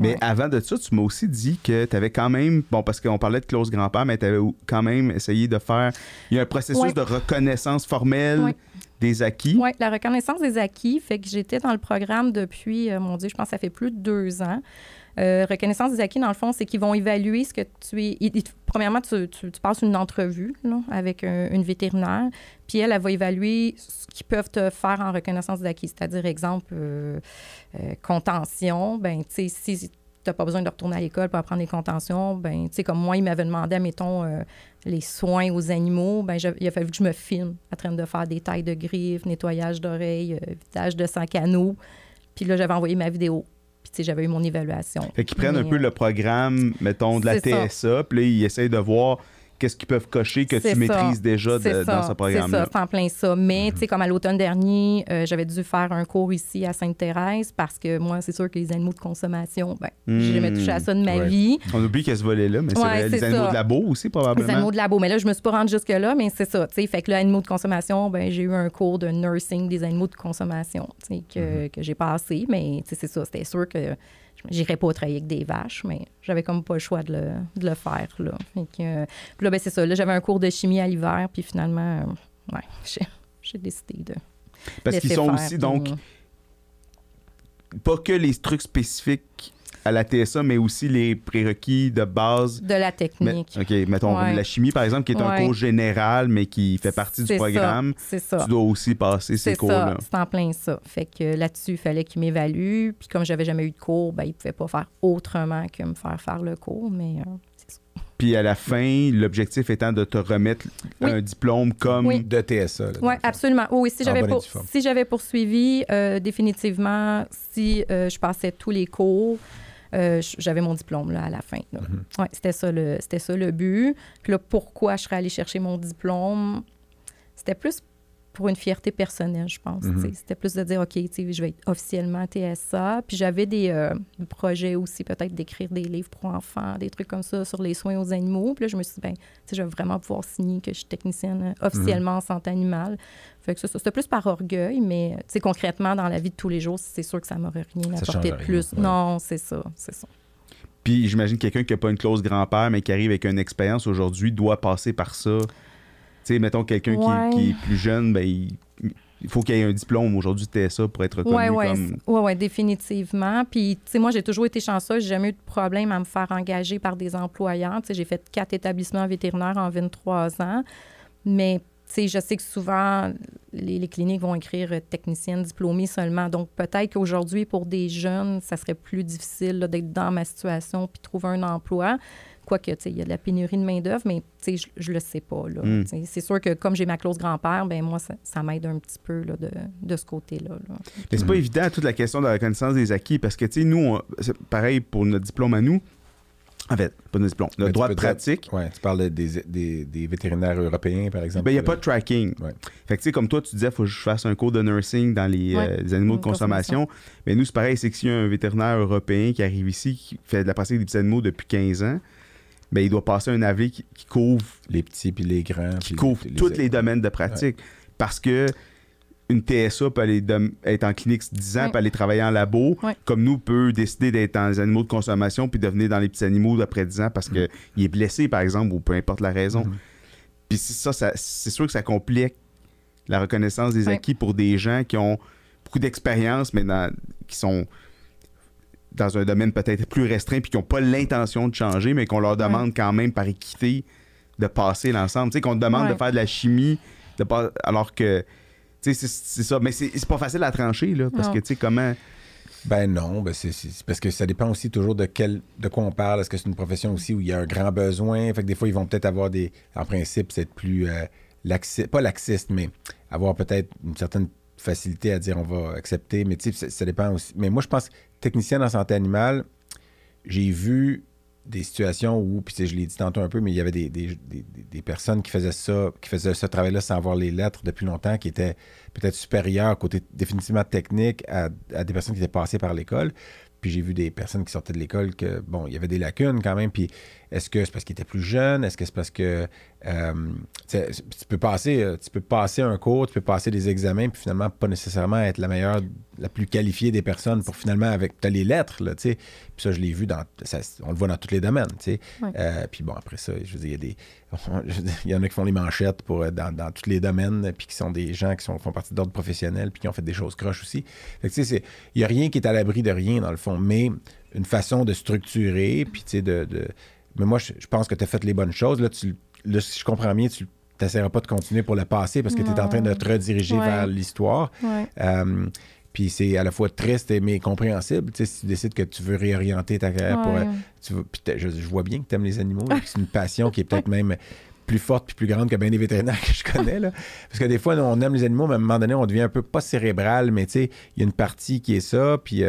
Mais ouais. Avant de ça, tu m'as aussi dit que tu avais quand même, bon, parce qu'on parlait de close grand-père, mais tu avais quand même essayé de faire, il y a un processus ouais. de reconnaissance formelle ouais. des acquis. Oui, la reconnaissance des acquis, fait que j'étais dans le programme depuis, mon Dieu, je pense que ça fait plus de 2 ans. Reconnaissance des acquis, dans le fond, c'est qu'ils vont évaluer ce que tu es. Premièrement, tu passes une entrevue là, avec une vétérinaire, puis elle va évaluer ce qu'ils peuvent te faire en reconnaissance des acquis. C'est-à-dire, exemple, contention, ben tu sais, si tu n'as pas besoin de retourner à l'école pour apprendre les contentions, ben tu sais, comme moi, il m'avait demandé, admettons, les soins aux animaux, ben il a fallu que je me filme en train de faire des tailles de griffes, nettoyage d'oreilles, vidage de sang canaux, puis là, j'avais envoyé ma vidéo. Puis, tu sais, j'avais eu mon évaluation. Fait qu'ils prennent un peu le programme, mettons, de la TSA, puis là, ils essayent de voir qu'est-ce qu'ils peuvent cocher que tu maîtrises déjà dans ce programme-là. C'est ça, c'est en plein ça. Mais, tu sais, comme à l'automne dernier, j'avais dû faire un cours ici à Sainte-Thérèse parce que moi, c'est sûr que les animaux de consommation, ben, j'ai jamais touché à ça de ma vie. On oublie qu'à ce volet-là, mais c'est les animaux de labo aussi, probablement. Les animaux de labo. Mais là, je me suis pas rendue jusque-là, mais c'est ça. Tu sais, fait que là, animaux de consommation, ben, j'ai eu un cours de nursing des animaux de consommation, tu sais, que j'ai passé. Mais, tu sais, c'est ça. C'était sûr que j'irais pas travailler avec des vaches, mais j'avais comme pas le choix de le faire, là. Fait que, puis là, ben, c'est ça. Là, j'avais un cours de chimie à l'hiver, puis finalement, ouais, j'ai décidé de parce qu'ils sont aussi, donc, pas que les trucs spécifiques à la TSA, mais aussi les prérequis de base. De la technique. OK, mettons ouais. la chimie, par exemple, qui est un cours général, mais qui fait partie du programme. C'est ça. Tu dois aussi passer ces cours-là. C'est en plein ça. Fait que là-dessus, il fallait qu'ils m'évaluent. Puis comme j'avais jamais eu de cours, ben, ils ne pouvaient pas faire autrement que me faire le cours, mais c'est ça. Puis à la fin, l'objectif étant de te remettre un diplôme comme de TSA. Oui, absolument. Oui, si j'avais poursuivi, définitivement, si je passais tous les cours, j'avais mon diplôme là, à la fin. Ouais, c'était ça le but. Puis là, pourquoi je serais allée chercher mon diplôme? C'était plus pour une fierté personnelle, je pense. C'était plus de dire, OK, je vais être officiellement TSA. Puis j'avais des projets aussi, peut-être d'écrire des livres pour enfants, des trucs comme ça sur les soins aux animaux. Puis là, je me suis dit, ben, je vais vraiment pouvoir signer que je suis technicienne officiellement en santé animale. Fait que ça, c'était plus par orgueil, mais concrètement, dans la vie de tous les jours, c'est sûr que ça m'aurait rien apporté de plus. Ouais. Non, c'est ça, c'est ça. Puis j'imagine quelqu'un qui n'a pas une clause grand-père, mais qui arrive avec une expérience aujourd'hui, doit passer par ça. Tu sais, mettons, quelqu'un qui est plus jeune, ben, il faut qu'il y ait un diplôme aujourd'hui de TSA pour être reconnu comme... Oui, définitivement. Puis, tu sais, moi, j'ai toujours été chanceuse. J'ai jamais eu de problème à me faire engager par des employeurs. Tu sais, j'ai fait 4 établissements vétérinaires en 23 ans. Mais, tu sais, je sais que souvent, les cliniques vont écrire technicienne diplômée seulement. Donc, peut-être qu'aujourd'hui, pour des jeunes, ça serait plus difficile là, d'être dans ma situation puis trouver un emploi. Quoique, tu sais, il y a de la pénurie de main-d'œuvre, mais tu sais, je le sais pas, là. C'est sûr que comme j'ai ma clause grand-père, ben moi, ça m'aide un petit peu là, de ce côté-là. Là. Mais c'est pas évident, toute la question de la reconnaissance des acquis, parce que, tu sais, nous, c'est pareil pour notre diplôme à nous. En fait, pas nos diplômes, notre droit de pratique. Oui, tu parles des vétérinaires européens, par exemple. Ben, il n'y a pas de tracking. Ouais. Fait que, tu sais, comme toi, tu disais, il faut que je fasse un cours de nursing dans les animaux de consommation. Mais nous, c'est pareil, c'est que s'il y a un vétérinaire européen qui arrive ici, qui fait de la pratique des petits animaux depuis 15 ans, bien, il doit passer un avis qui couvre les petits puis les grands. Qui couvre tous les domaines de pratique. Ouais. Parce que une TSA peut aller être en clinique 10 ans, peut aller travailler en labo, comme nous, peut décider d'être dans les animaux de consommation puis de venir dans les petits animaux après 10 ans parce qu'il est blessé, par exemple, ou peu importe la raison. Puis ça, c'est sûr que ça complique la reconnaissance des acquis pour des gens qui ont beaucoup d'expérience, mais qui sont dans un domaine peut-être plus restreint puis qui n'ont pas l'intention de changer, mais qu'on leur demande quand même par équité de passer l'ensemble. Tu sais, qu'on te demande de faire de la chimie, alors que... c'est ça. Mais c'est pas facile à trancher, là, parce que, tu sais, comment... Ben non, ben c'est parce que ça dépend aussi toujours de quoi on parle. Est-ce que c'est une profession aussi où il y a un grand besoin? Fait que des fois, ils vont peut-être avoir des... En principe, c'est plus... pas laxiste, mais avoir peut-être une certaine facilité à dire on va accepter. Mais tu sais, ça dépend aussi. Mais moi, je pense, technicienne en santé animale, j'ai vu des situations où, puis je l'ai dit tantôt un peu, mais il y avait des personnes qui faisaient ce travail-là sans avoir les lettres depuis longtemps, qui étaient peut-être supérieures, côté définitivement technique, à des personnes qui étaient passées par l'école. Puis j'ai vu des personnes qui sortaient de l'école que, bon, il y avait des lacunes quand même. Puis est-ce que c'est parce qu'ils étaient plus jeunes? Est-ce que c'est parce que tu peux passer un cours, tu peux passer des examens, puis finalement pas nécessairement être la meilleure, la plus qualifiée des personnes pour finalement avec, t'as les lettres, là, tu sais. Puis ça, je l'ai vu dans, ça, on le voit dans tous les domaines, tu sais. Ouais. Puis bon, après ça, je veux dire, il y en a qui font les manchettes pour, dans tous les domaines, puis qui sont des gens qui font partie d'ordre professionnel, puis qui ont fait des choses croches aussi. Fait que tu sais, il n'y a rien qui est à l'abri de rien, dans le fond, mais une façon de structurer, puis tu sais, mais moi, je pense que tu as fait les bonnes choses. Là, si je comprends bien, tu n'essaieras pas de continuer pour le passé parce que tu es en train de te rediriger vers l'histoire. Ouais. Puis c'est à la fois triste mais compréhensible. Tu sais, si tu décides que tu veux réorienter ta carrière je vois bien que tu aimes les animaux. C'est une passion qui est peut-être même plus forte puis plus grande que bien des vétérinaires que je connais. Là. Parce que des fois, on aime les animaux, mais à un moment donné, on devient un peu pas cérébral, mais tu sais, il y a une partie qui est ça, puis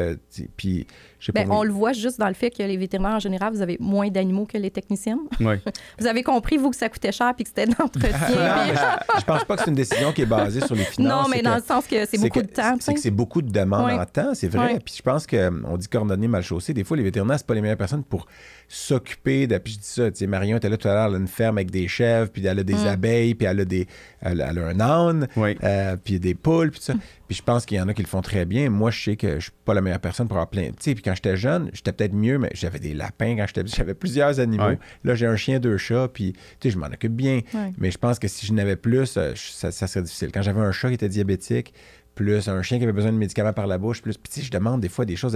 ben, on le voit juste dans le fait que les vétérinaires, en général, vous avez moins d'animaux que les techniciennes. Oui. Vous avez compris, vous, que ça coûtait cher puis que c'était d'entretien. Je pense pas que c'est une décision qui est basée sur les finances. Non, mais dans le sens que c'est beaucoup de temps. C'est que c'est beaucoup de demandes en temps, c'est vrai. Puis je pense qu'on dit coordonnées mal chaussées. Des fois, les vétérinaires, c'est pas les meilleures personnes pour s'occuper de... Puis je dis ça, tu sais, Marion était là tout à l'heure, elle a une ferme avec des chèvres, puis elle a des abeilles, puis elle a un âne, puis des poules, puis tout ça. Puis je pense qu'il y en a qui le font très bien. Moi, je sais que je suis pas la meilleure personne pour avoir plein... Tu sais, puis quand j'étais jeune, j'étais peut-être mieux, mais j'avais des lapins quand j'étais petit. J'avais plusieurs animaux. Ouais. Là, j'ai un chien, 2 chats, puis tu sais, je m'en occupe bien. Ouais. Mais je pense que si je n'avais plus, ça serait difficile. Quand j'avais un chat qui était diabétique, plus un chien qui avait besoin de médicaments par la bouche, plus... Puis tu sais, je demande des fois des choses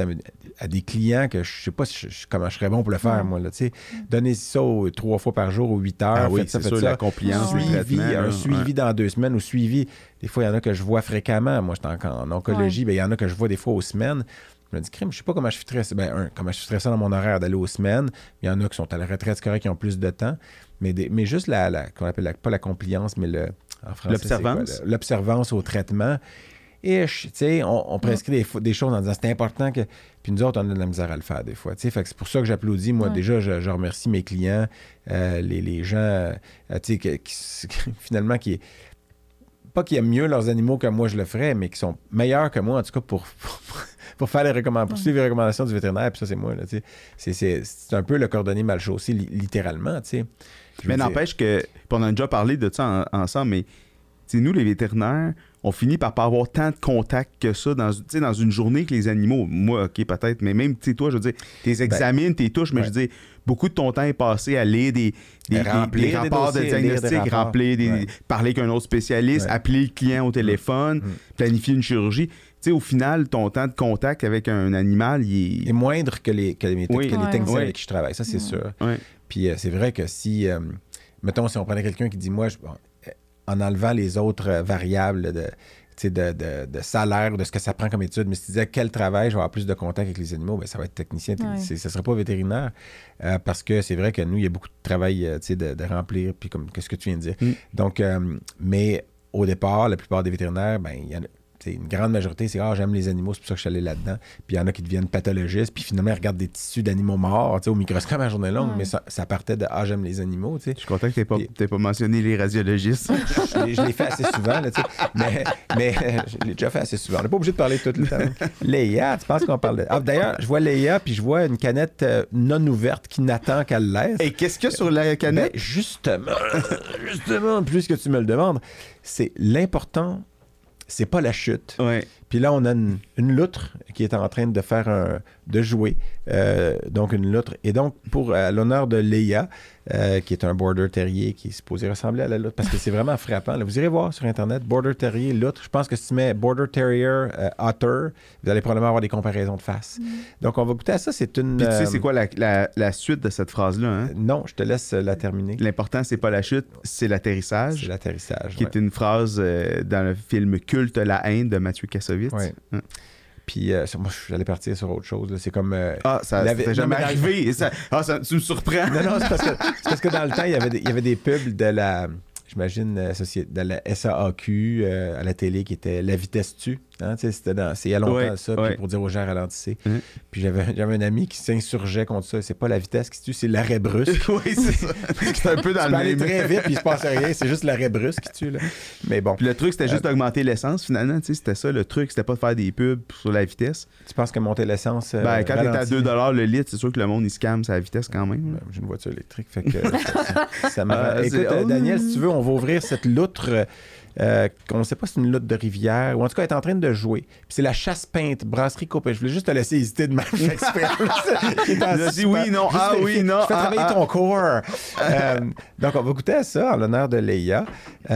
à des clients que je sais pas comment je serais bon pour le faire, moi, là, tu sais. Donnez ça 3 fois par jour, aux 8 heures. Ah oui, c'est sûr, la compliance. Un suivi dans 2 semaines ou suivi... Des fois, il y en a que je vois fréquemment. Moi, j'étais en oncologie, bien, il y en a que je vois des fois aux semaines. Je me dis, crime, je sais pas comment je fitterais ça. Comment je fitterais ça dans mon horaire d'aller aux semaines. Il y en a qui sont à la retraite, c'est correct, qui ont plus de temps. Mais juste qu'on appelle pas la compliance, mais en français, l'observance. L'observance au traitement. Tu sais, on prescrit des choses en disant c'est important que... Puis nous autres, on a de la misère à le faire des fois. Fait que c'est pour ça que j'applaudis. Moi, déjà, je remercie mes clients, les gens, tu sais, finalement, qui... Pas qu'ils aiment mieux leurs animaux que moi, je le ferais, mais qui sont meilleurs que moi, en tout cas, pour faire les recommandations, pour suivre les recommandations du vétérinaire. Puis ça, c'est moi, là, tu sais. C'est un peu le cordonnier mal chaussé, littéralement, tu sais. Mais n'empêche que... On a déjà parlé de ça ensemble, mais nous, les vétérinaires, on finit par pas avoir tant de contacts que ça dans une journée que les animaux. Moi, OK, peut-être, mais même, tu sais, toi, je veux dire, tu les examines, tu les touches, mais je veux dire, beaucoup de ton temps est passé à lire des rapports de diagnostic, parler avec un autre spécialiste, appeler le client au téléphone, planifier une chirurgie. Tu sais, au final, ton temps de contact avec un animal, il est moindre que les techniciens avec qui je travaille, ça, c'est sûr. Oui. Puis c'est vrai que si on prenait quelqu'un qui dit, moi, en enlevant les autres variables de salaire, de ce que ça prend comme étude. Mais si tu disais quel travail je vais avoir plus de contact avec les animaux, bien, ça va être technicien. Ça ne sera pas vétérinaire. Parce que c'est vrai que nous, il y a beaucoup de travail de remplir, puis comme qu'est-ce que tu viens de dire. Donc, mais au départ, la plupart des vétérinaires, bien, il y en a. Une grande majorité, c'est « Ah, j'aime les animaux, c'est pour ça que je suis allé là-dedans. » Puis il y en a qui deviennent pathologistes, puis finalement, ils regardent des tissus d'animaux morts au microscope à journée longue, mais ça partait de « Ah, j'aime les animaux. » Je suis content que tu n'aies pas mentionné les radiologistes. Je l'ai fait assez souvent, là, mais je l'ai déjà fait assez souvent. On n'est pas obligé de parler tout le temps. Léa, tu penses qu'on parle de... Ah, d'ailleurs, je vois Léa, puis je vois une canette non ouverte qui n'attend qu'elle l'ait. Et qu'est-ce qu'il y a sur la canette? Ben, justement, plus que tu me le demandes, c'est l'important... C'est pas la chute. Ouais. Puis là, on a une loutre qui est en train de jouer. Donc, une loutre. Et donc, pour l'honneur de Léa, qui est un Border Terrier qui est supposé ressembler à la loutre, parce que c'est vraiment frappant. Là, vous irez voir sur Internet, Border Terrier, loutre. Je pense que si tu mets Border Terrier, Otter, vous allez probablement avoir des comparaisons de face. Donc, on va goûter à ça. C'est une... Puis tu sais, c'est quoi la suite de cette phrase-là? Hein? Non, je te laisse la terminer. L'important, c'est pas la chute, c'est l'atterrissage. C'est l'atterrissage, qui est une phrase dans le film culte La haine de Mathieu Kassovitz. Ouais. Puis moi, j'allais partir sur autre chose. Là. C'est comme... ça n'était jamais arrivé. Ça, tu me surprends. Non, c'est parce que dans le temps, il y avait des pubs de la... J'imagine, de la SAAQ à la télé qui était La Vitesse Tue. Hein, c'est il y a longtemps, ça, puis pour dire aux gens ralentissez. Puis j'avais un ami qui s'insurgeait contre ça. C'est pas la vitesse qui tue, c'est l'arrêt brusque. Oui, c'est ça. C'est un peu dans tu le aller très vite, puis il se passe rien. C'est juste l'arrêt brusque qui tue. Là. Mais bon. Puis le truc, c'était juste d'augmenter l'essence, finalement. C'était ça le truc. C'était pas de faire des pubs sur la vitesse. Tu penses que monter l'essence. Ben, quand t'es à 2$ le litre, c'est sûr que le monde, il se calme sa vitesse quand même. Ben, j'ai une voiture électrique. Fait que ça m'arrête. Écoute, Daniel, si tu veux, on va ouvrir cette loutre. On ne sait pas si c'est une lutte de rivière ou en tout cas elle est en train de jouer. Puis c'est la Chasse-Peinte, brasserie Coupé. Je voulais juste te laisser hésiter de ma expérience. Dit oui, non, ah oui, non. Je fais travailler ton corps. Donc on va goûter à ça en l'honneur de Léa. Puis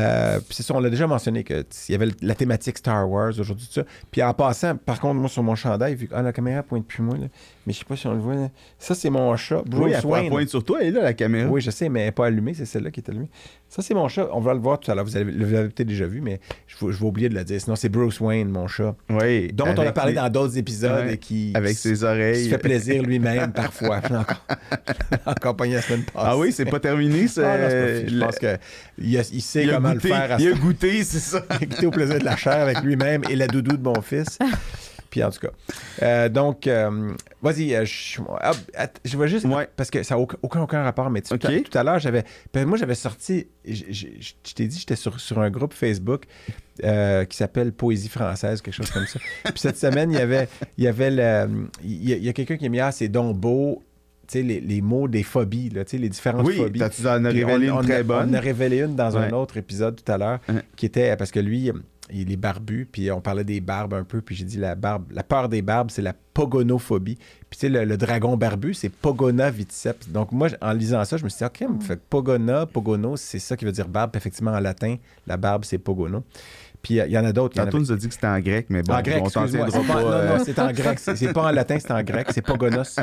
c'est ça, on l'a déjà mentionné qu'il y avait la thématique Star Wars aujourd'hui. Tout ça. Puis en passant, par contre, moi sur mon chandail, vu que la caméra pointe plus moi, là, mais je sais pas si on le voit. Là. Ça, c'est mon chat. Bruce Wayne. Elle pointe sur toi, elle est là, la caméra. Oui, je sais, mais elle n'est pas allumée, c'est celle-là qui est allumée. Ça, c'est mon chat. On va le voir tout à l'heure. Vous l'avez peut-être déjà vu, mais je vais oublier de le dire. Sinon, c'est Bruce Wayne, mon chat. Oui. Dont on a parlé dans d'autres épisodes et qui. Avec ses oreilles. Qui se fait plaisir lui-même parfois. Encore pogné la semaine passée. Ah oui, c'est pas terminé, ça. Ah, non, c'est pas fini. Je pense qu'il sait comment le faire. Il a goûté, c'est ça. Il a goûté au plaisir de la chair avec lui-même et la doudou de mon fils. Puis en tout cas. Donc, vas-y, je vais juste... Ouais. Parce que ça n'a aucun rapport, mais tout à l'heure, j'avais sorti... Je t'ai dit, j'étais sur un groupe Facebook qui s'appelle Poésie française, quelque chose comme ça. Puis cette semaine, il y a quelqu'un qui a mis « Ah, c'est donc beau ». Tu sais, les mots des phobies, là, tu sais, les différentes phobies. Oui, tu en as révélé une très bonne. On en a révélé une dans un autre épisode tout à l'heure, qui était... Parce que lui... Il est barbu, puis on parlait des barbes un peu, puis j'ai dit la peur des barbes, c'est la pogonophobie. Puis tu sais, le dragon barbu, c'est Pogona viticeps. Donc moi, en lisant ça, je me suis dit, OK, fait pogono, c'est ça qui veut dire barbe. Puis, effectivement, en latin, la barbe, c'est pogono. Puis il y en a d'autres. Tantôt, nous a dit que c'était en grec, mais bon, en grec, excuse-moi. Non, c'est en grec. C'est pas en latin, c'est en grec, c'est pogonos.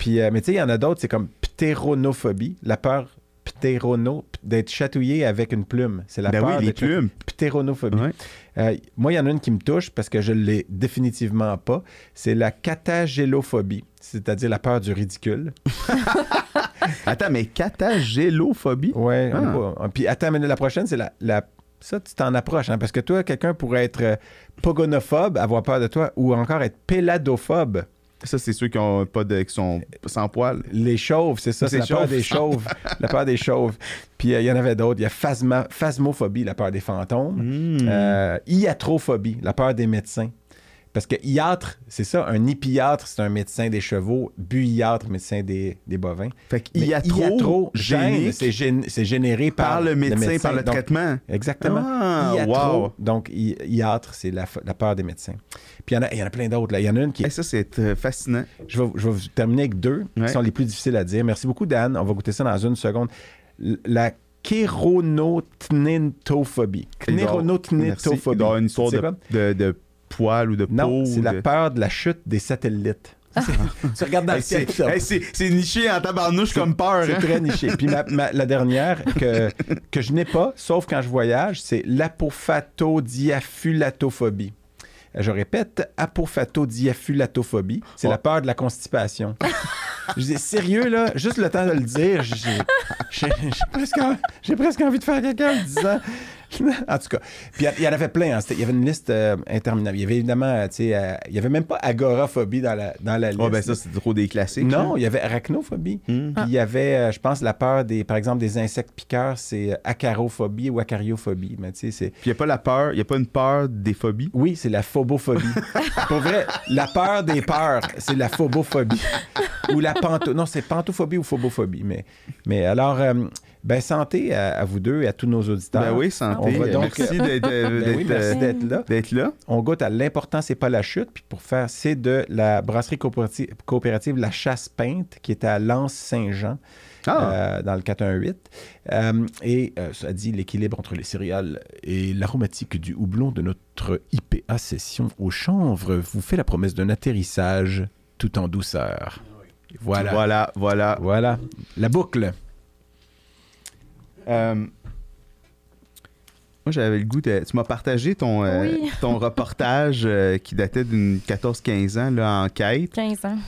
Puis, mais tu sais, il y en a d'autres, c'est comme ptéronophobie, la peur... Ptérono, d'être chatouillé avec une plume. C'est la peur des plumes. Ptéronophobie. Ouais. Moi, il y en a une qui me touche parce que je ne l'ai définitivement pas. C'est la catagélophobie, c'est-à-dire la peur du ridicule. Attends, mais catagélophobie? Oui. Ah. Puis attends, mais la prochaine, c'est ça, tu t'en approches, hein, parce que toi, quelqu'un pourrait être pogonophobe, avoir peur de toi, ou encore être péladophobe. Ça, c'est ceux qui ont pas qui sont sans poils. Les chauves, c'est ça. C'est la peur des chauves. La peur des chauves. Puis il y en avait d'autres. Il y a phasmophobie, la peur des fantômes. Iatrophobie, la peur des médecins. Parce que iatre, c'est ça. Un hippiatre, c'est un médecin des chevaux. Buiatre, médecin des bovins. Fait que iatro, c'est généré par le médecin, par le traitement. Exactement. Ah, iatro, wow. Donc, iatre, c'est la peur des médecins. Puis il y en a plein d'autres. Il y en a une qui... ça, c'est fascinant. Je vais vous terminer avec deux qui sont les plus difficiles à dire. Merci beaucoup, Dan. On va goûter ça dans une seconde. La kéronotnétophobie. Kéronotnétophobie. Dans une sorte de poils ou de peau. Non, c'est la peur de la chute des satellites. Tu regardes dans le ciel. C'est niché en tabarnouche comme peur. C'est très niché. Puis la dernière que je n'ai pas, sauf quand je voyage, c'est l'apophatodiaphulatophobie. Je répète, apophatodiaphulatophobie, c'est la peur de la constipation. Je dis, sérieux, là, juste le temps de le dire, j'ai presque envie de faire quelqu'un en disant... En tout cas, puis il y en avait plein. Hein. Il y avait une liste interminable. Il y avait évidemment, tu sais, il y avait même pas agoraphobie dans la liste. Oh, ben ça, c'est trop des classiques. Non, il y avait arachnophobie. Puis il y avait, je pense, la peur par exemple, des insectes piqueurs, c'est acarophobie ou acariophobie. Mais tu sais, c'est. Puis il n'y a pas une peur des phobies. Oui, c'est la phobophobie. Pour vrai, la peur des peurs, c'est la phobophobie. Ou la Non, c'est pantophobie ou phobophobie. Mais alors. Ben santé à vous deux et à tous nos auditeurs. Ben oui, santé. On va donc... Merci d'être là. On goûte à l'important, c'est pas la chute. Puis pour faire, c'est de la brasserie coopérative La Chasse-Peinte qui est à Lens-Saint-Jean. Dans le 418. Ça dit l'équilibre entre les céréales et l'aromatique du houblon de notre IPA session au chanvre vous fait la promesse d'un atterrissage tout en douceur. Voilà. La boucle. Moi, j'avais le goût de... Tu m'as partagé ton reportage qui datait d'une 14-15 ans, là, Enquête. 15 ans.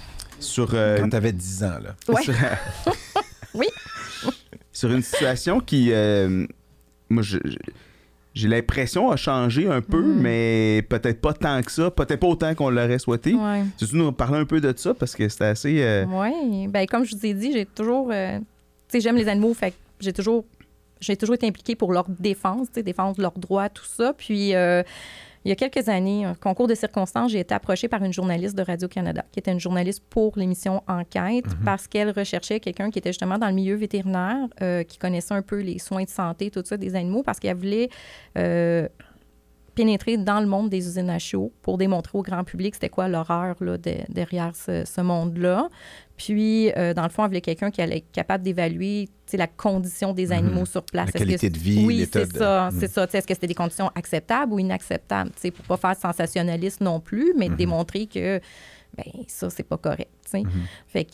Quand t'avais 10 ans, là. Ouais. Oui. Sur une situation qui... moi, j'ai l'impression, a changé un peu, mais peut-être pas tant que ça, peut-être pas autant qu'on l'aurait souhaité. Ouais. Tu nous parler un peu de ça, parce que c'était assez... Oui, bien, comme je vous ai dit, j'ai toujours... tu sais, j'aime les animaux, fait que j'ai toujours été impliquée pour leur défense, tu sais, défendre leurs droits, tout ça. Puis, il y a quelques années, un concours de circonstances, j'ai été approchée par une journaliste de Radio-Canada, qui était une journaliste pour l'émission Enquête, parce qu'elle recherchait quelqu'un qui était justement dans le milieu vétérinaire, qui connaissait un peu les soins de santé, tout ça, des animaux, parce qu'elle voulait pénétrer dans le monde des usines à chiots pour démontrer au grand public c'était quoi l'horreur là, derrière ce monde-là. Puis, dans le fond, elle voulait quelqu'un qui allait être capable d'évaluer la condition des animaux sur place. La qualité de vie, oui, l'état de... Oui, c'est ça. Est-ce que c'était des conditions acceptables ou inacceptables? Pour ne pas faire sensationnaliste non plus, mais de démontrer que bien, ça, c'est pas correct. Fait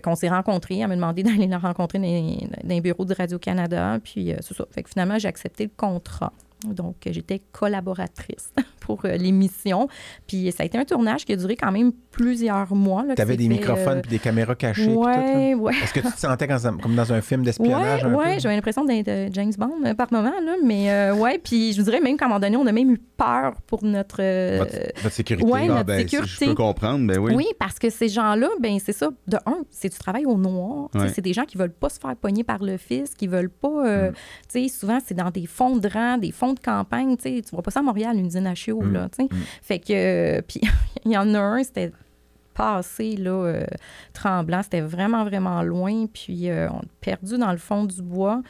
qu'on s'est rencontrés. Elle m'a demandé d'aller la rencontrer dans les bureaux de Radio-Canada. Puis, c'est ça. Fait que finalement, j'ai accepté le contrat. Donc, j'étais collaboratrice pour l'émission. Puis, ça a été un tournage qui a duré quand même plusieurs mois. Tu avais des microphones puis des caméras cachées. Oui, oui. Est-ce que tu te sentais comme dans un film d'espionnage? Oui, j'avais l'impression d'être James Bond par moment. Là, mais oui, puis je vous dirais même qu'à un moment donné, on a même eu peur pour notre... Votre sécurité. Oui, notre sécurité. Si je peux comprendre, ben oui. Oui, parce que ces gens-là, ben c'est ça. De un, c'est du travail au noir. Ouais. C'est des gens qui ne veulent pas se faire pogner par le fisc, qui ne veulent pas... Tu sais, souvent, c'est dans des fonds de rang, des fonds de campagne, tu sais, tu vois pas ça à Montréal, une usine à chiots, là, tu sais. Fait que, puis il y en a un, c'était passé, là, Tremblant, c'était vraiment, vraiment loin, puis on est perdu dans le fond du bois.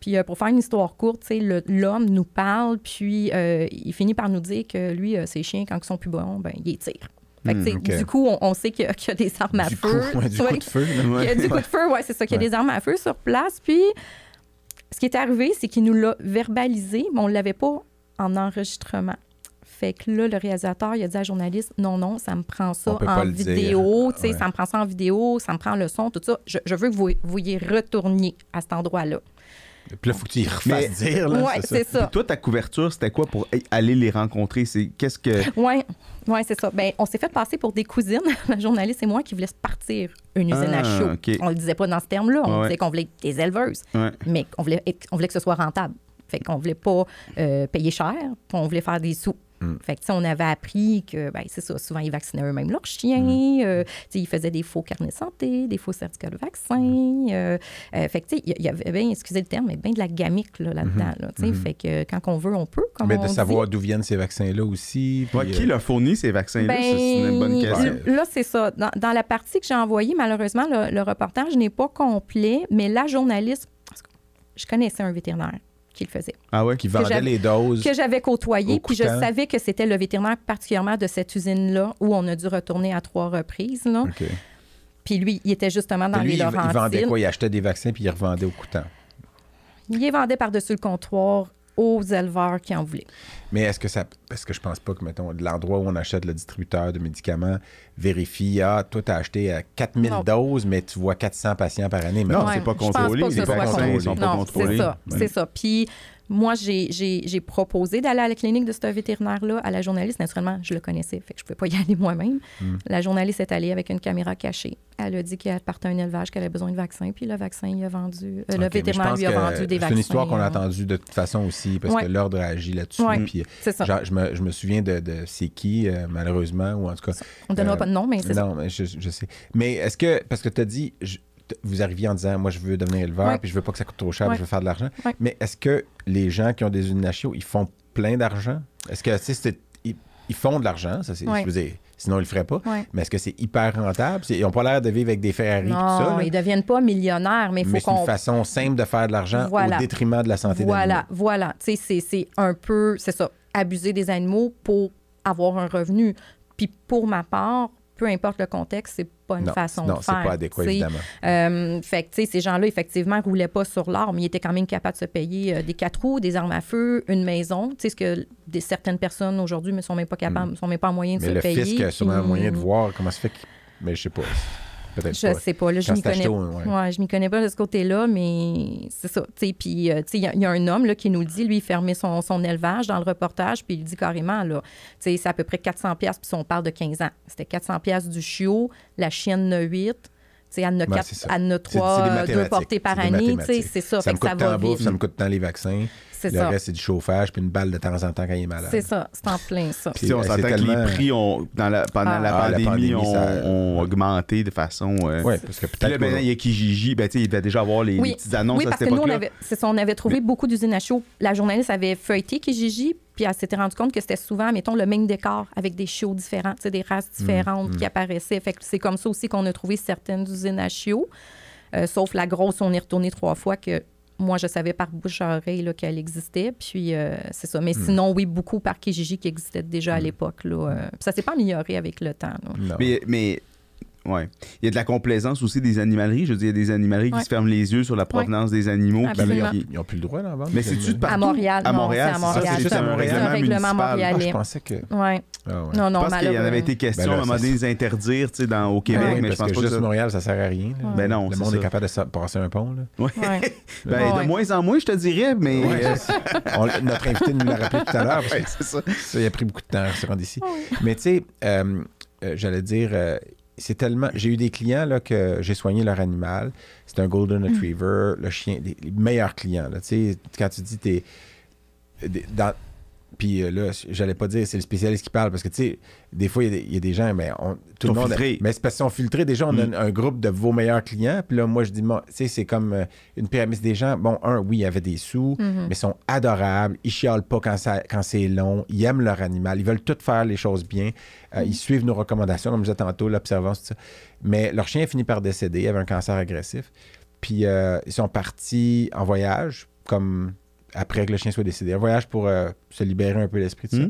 Puis pour faire une histoire courte, tu sais, l'homme nous parle, puis il finit par nous dire que lui, ses chiens, quand ils sont plus bons, ben, il les tire. Fait que, du coup, on sait qu'il y a des armes à feu. Du coup de feu, c'est ça, qu'il y a des armes à feu sur place, puis... Ce qui est arrivé, c'est qu'il nous l'a verbalisé, mais on ne l'avait pas en enregistrement. Fait que là, le réalisateur, il a dit à la journaliste, non, ça me prend ça en vidéo, ça me prend ça en vidéo, ça me prend le son, tout ça. Je veux que vous y retourniez à cet endroit-là. Puis là, il faut que tu y refasses dire. Oui, c'est ça. Puis toi, ta couverture, c'était quoi pour aller les rencontrer? Oui, c'est ça. Bien, on s'est fait passer pour des cousines, la journaliste et moi, qui voulaient se partir une usine à chiots. Okay. On ne le disait pas dans ce terme-là. On disait qu'on voulait être des éleveuses, mais on voulait que ce soit rentable. Fait qu'on ne voulait pas payer cher, puis on voulait faire des sous. Fait que, tu sais, on avait appris que, ben, c'est ça, souvent, ils vaccinaient eux-mêmes leurs chiens. Tu sais, ils faisaient des faux carnets de santé, des faux certificats de vaccin. Fait que, tu sais, il y avait, ben, excusez le terme, mais bien de la gamique là-dedans. Là, tu sais, fait que quand on veut, on peut. Savoir d'où viennent ces vaccins-là aussi. Puis, qui leur fournit ces vaccins-là? Ben, c'est une bonne question. Là, c'est ça. Dans la partie que j'ai envoyée, malheureusement, le reportage n'est pas complet, mais la journaliste, parce que je connaissais un vétérinaire qui le faisait. Ah oui, qui vendait les doses. Que j'avais côtoyé, puis je savais que c'était le vétérinaire particulièrement de cette usine-là où on a dû retourner à 3 reprises. Là. Okay. Puis lui, il était justement dans les Laurentides. Il vendait quoi? Il achetait des vaccins puis il revendait au coûtant. Il les vendait par-dessus le comptoir aux éleveurs qui en voulaient. Mais est-ce que ça... Parce que je pense pas que, mettons, l'endroit où on achète le distributeur de médicaments vérifie, toi, t'as acheté 4000 doses, mais tu vois 400 patients par année. Mais non, c'est pas contrôlé. Les vaccins sont pas contrôlés. C'est ça. Puis moi, j'ai proposé d'aller à la clinique de ce vétérinaire-là à la journaliste. Naturellement, je le connaissais, fait que je pouvais pas y aller moi-même. La journaliste est allée avec une caméra cachée. Elle a dit qu'elle partait à un élevage, qu'elle avait besoin de vaccin, puis le vaccin, il a vendu... le vétérinaire lui a vendu des vaccins. C'est une histoire qu'on a entendue de toute façon aussi, parce que l'ordre a agi là-dessus. C'est ça. Genre, je me souviens de c'est qui, malheureusement, ou en tout cas... On ne donnera pas de nom, mais c'est ça. Non, mais je sais. Mais est-ce que... Parce que tu as dit... vous arriviez en disant, moi, je veux devenir éleveur, puis je veux pas que ça coûte trop cher, puis je veux faire de l'argent. Mais est-ce que les gens qui ont des usines à chiots, ils font plein d'argent? Est-ce que, tu sais, ils font de l'argent, ça, c'est... Je veux dire, sinon, ils le feraient pas. Mais est-ce que c'est hyper rentable? Ils n'ont pas l'air de vivre avec des Ferrari, tout ça. Non, ils ne deviennent pas millionnaires, mais il faut qu'on... Mais c'est une façon simple de faire de l'argent au détriment de la santé d'animaux. Voilà. Tu sais, c'est un peu... C'est ça. Abuser des animaux pour avoir un revenu. Puis pour ma part, peu importe le contexte, c'est pas une façon de faire. Non, c'est pas adéquat, évidemment. Fait que, tu sais, ces gens-là, effectivement, roulaient pas sur l'or, mais ils étaient quand même capables de se payer des 4 roues, des armes à feu, une maison. Tu sais, ce que certaines personnes aujourd'hui ne sont même pas capables, sont même pas en moyen de se payer. Mais le fisc a sûrement un moyen de voir comment ça fait qu'il... Mais je sais pas. Je sais pas. Là, je m'y connais. Je m'y connais pas de ce côté-là, mais c'est ça. Puis, il y a un homme là, qui nous le dit, lui, il fermait son élevage dans le reportage, puis il dit carrément, là, c'est à peu près 400$, puis on parle de 15 ans. C'était 400$ du chiot, la chienne 8. Elle en a trois, deux portées par année. C'est ça. Ça me coûte tant bouffe, ça me coûte tant les vaccins. Le reste, c'est du chauffage, puis une balle de temps en temps quand il est malade. C'est ça, c'est en plein ça. Puis on s'entend tellement... que les prix pendant la pandémie ont augmenté de façon... Oui, parce que peut-être... Là, maintenant, il y a Kijiji, il devait déjà avoir les petites annonces à cette époque-là. C'est ça, on avait trouvé beaucoup d'usines à chiots. La journaliste avait feuilleté Kijiji, puis elle s'était rendue compte que c'était souvent, mettons, le même décor avec des chiots différents, des races différentes qui apparaissaient. Fait que c'est comme ça aussi qu'on a trouvé certaines usines à chiots. Sauf la grosse, on est retourné 3 fois que... Moi, je savais par bouche-oreille qu'elle existait. Puis, c'est ça. Mais sinon, oui, beaucoup par Kijiji qui existait déjà à l'époque. Là, ça ne s'est pas amélioré avec le temps. Mais ouais. Il y a de la complaisance aussi des animaleries. Je veux dire, il y a des animaleries qui se ferment les yeux sur la provenance des animaux. Ils n'ont plus le droit d'en vendre. Mais c'est-tu de partout? À Montréal, c'est juste à Montréal. C'est un règlement montréalais. Je pensais que... Non, non, malheureusement. Parce qu'il y en avait été question à un moment donné d'interdire au Québec, mais je pense que juste Montréal, ça sert à rien. Ben non, le monde est capable de passer un pont. De moins en moins, je te dirais, mais... Notre invité nous l'a rappelé tout à l'heure. C'est ça. Il a pris beaucoup de temps à se rendre ici. Mais tu sais, j'allais dire... C'est tellement... J'ai eu des clients que j'ai soigné leur animal. C'est un Golden Retriever, le chien, les meilleurs clients. Tu sais, quand tu dis t'es... Puis là, j'allais pas dire c'est le spécialiste qui parle parce que, tu sais, des fois, il y a des gens, mais tout le monde... Filtré. Mais c'est parce qu'ils sont filtrés. Déjà, on a un groupe de vos meilleurs clients. Puis là, moi, je dis, tu sais, c'est comme une pyramide des gens. Bon, oui, il y avait des sous, mais ils sont adorables. Ils chialent pas quand c'est long. Ils aiment leur animal. Ils veulent tout faire les choses bien. Ils suivent nos recommandations, comme je disais tantôt, l'observance, tout ça. Mais leur chien a fini par décéder. Il avait un cancer agressif. Puis ils sont partis en voyage, comme... après que le chien soit décédé. Un voyage pour se libérer un peu l'esprit de ça.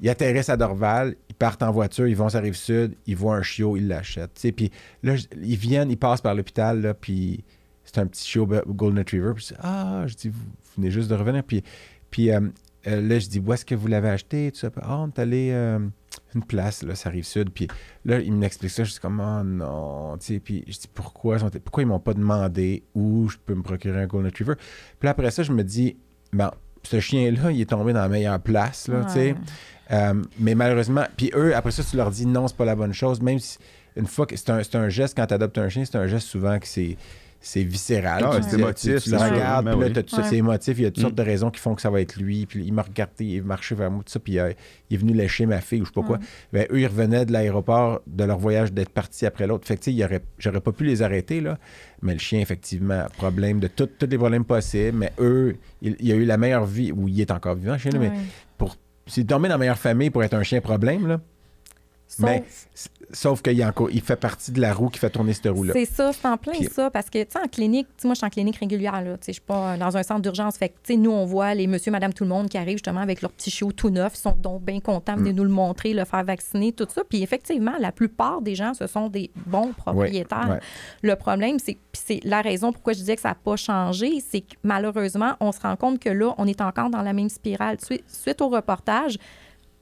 Ils atterrissent à Dorval, ils partent en voiture, ils vont sur la Rive-Sud, ils voient un chiot, ils l'achètent. Puis là, ils viennent, ils passent par l'hôpital, là, puis c'est un petit chiot Golden Retriever. Puis je dis, vous venez juste de revenir. Puis là, je dis, où est-ce que vous l'avez acheté? Tout ça. On est allé une place, là, sur la Rive-Sud. Puis là, ils m'expliquent ça, je suis comme, oh non. Puis je dis, pourquoi ils m'ont pas demandé où je peux me procurer un Golden Retriever? Puis là, après ça, je me dis, ce chien-là, il est tombé dans la meilleure place, là, mais malheureusement, puis eux, après ça, tu leur dis, non, c'est pas la bonne chose, même si, une fois que c'est un geste, quand tu adoptes un chien, c'est un geste souvent que c'est viscéral. C'est émotif. Tu le regardes, puis là, tu as tout ça, c'est émotif. Il y a toutes sortes de raisons qui font que ça va être lui. Puis il m'a regardé, il marchait vers moi, tout ça. Puis il est venu lécher ma fille ou je sais pas quoi. Ben, eux, ils revenaient de l'aéroport, de leur voyage, d'être partis après l'autre. Fait que, tu sais, j'aurais pas pu les arrêter, là. Mais le chien, effectivement, problème de tous les problèmes possibles. Mais eux, il a eu la meilleure vie, où il est encore vivant, le chien, là. Mais s'il dormait dans la meilleure famille pour être un chien problème, là. Sauf qu'il fait partie de la roue qui fait tourner cette roue-là. C'est ça, c'est en plein ça. Parce que, tu sais, en clinique, moi, je suis en clinique régulière, là. Je suis pas dans un centre d'urgence. Fait que, tu sais, nous, on voit les monsieur, madame, tout le monde qui arrivent justement avec leur petit chiot tout neuf. Ils sont donc bien contents, venez nous le montrer, le faire vacciner, tout ça. Puis effectivement, la plupart des gens, ce sont des bons propriétaires. Le problème, c'est la raison pourquoi je disais que ça n'a pas changé, c'est que malheureusement, on se rend compte que là, on est encore dans la même spirale. Suite au reportage,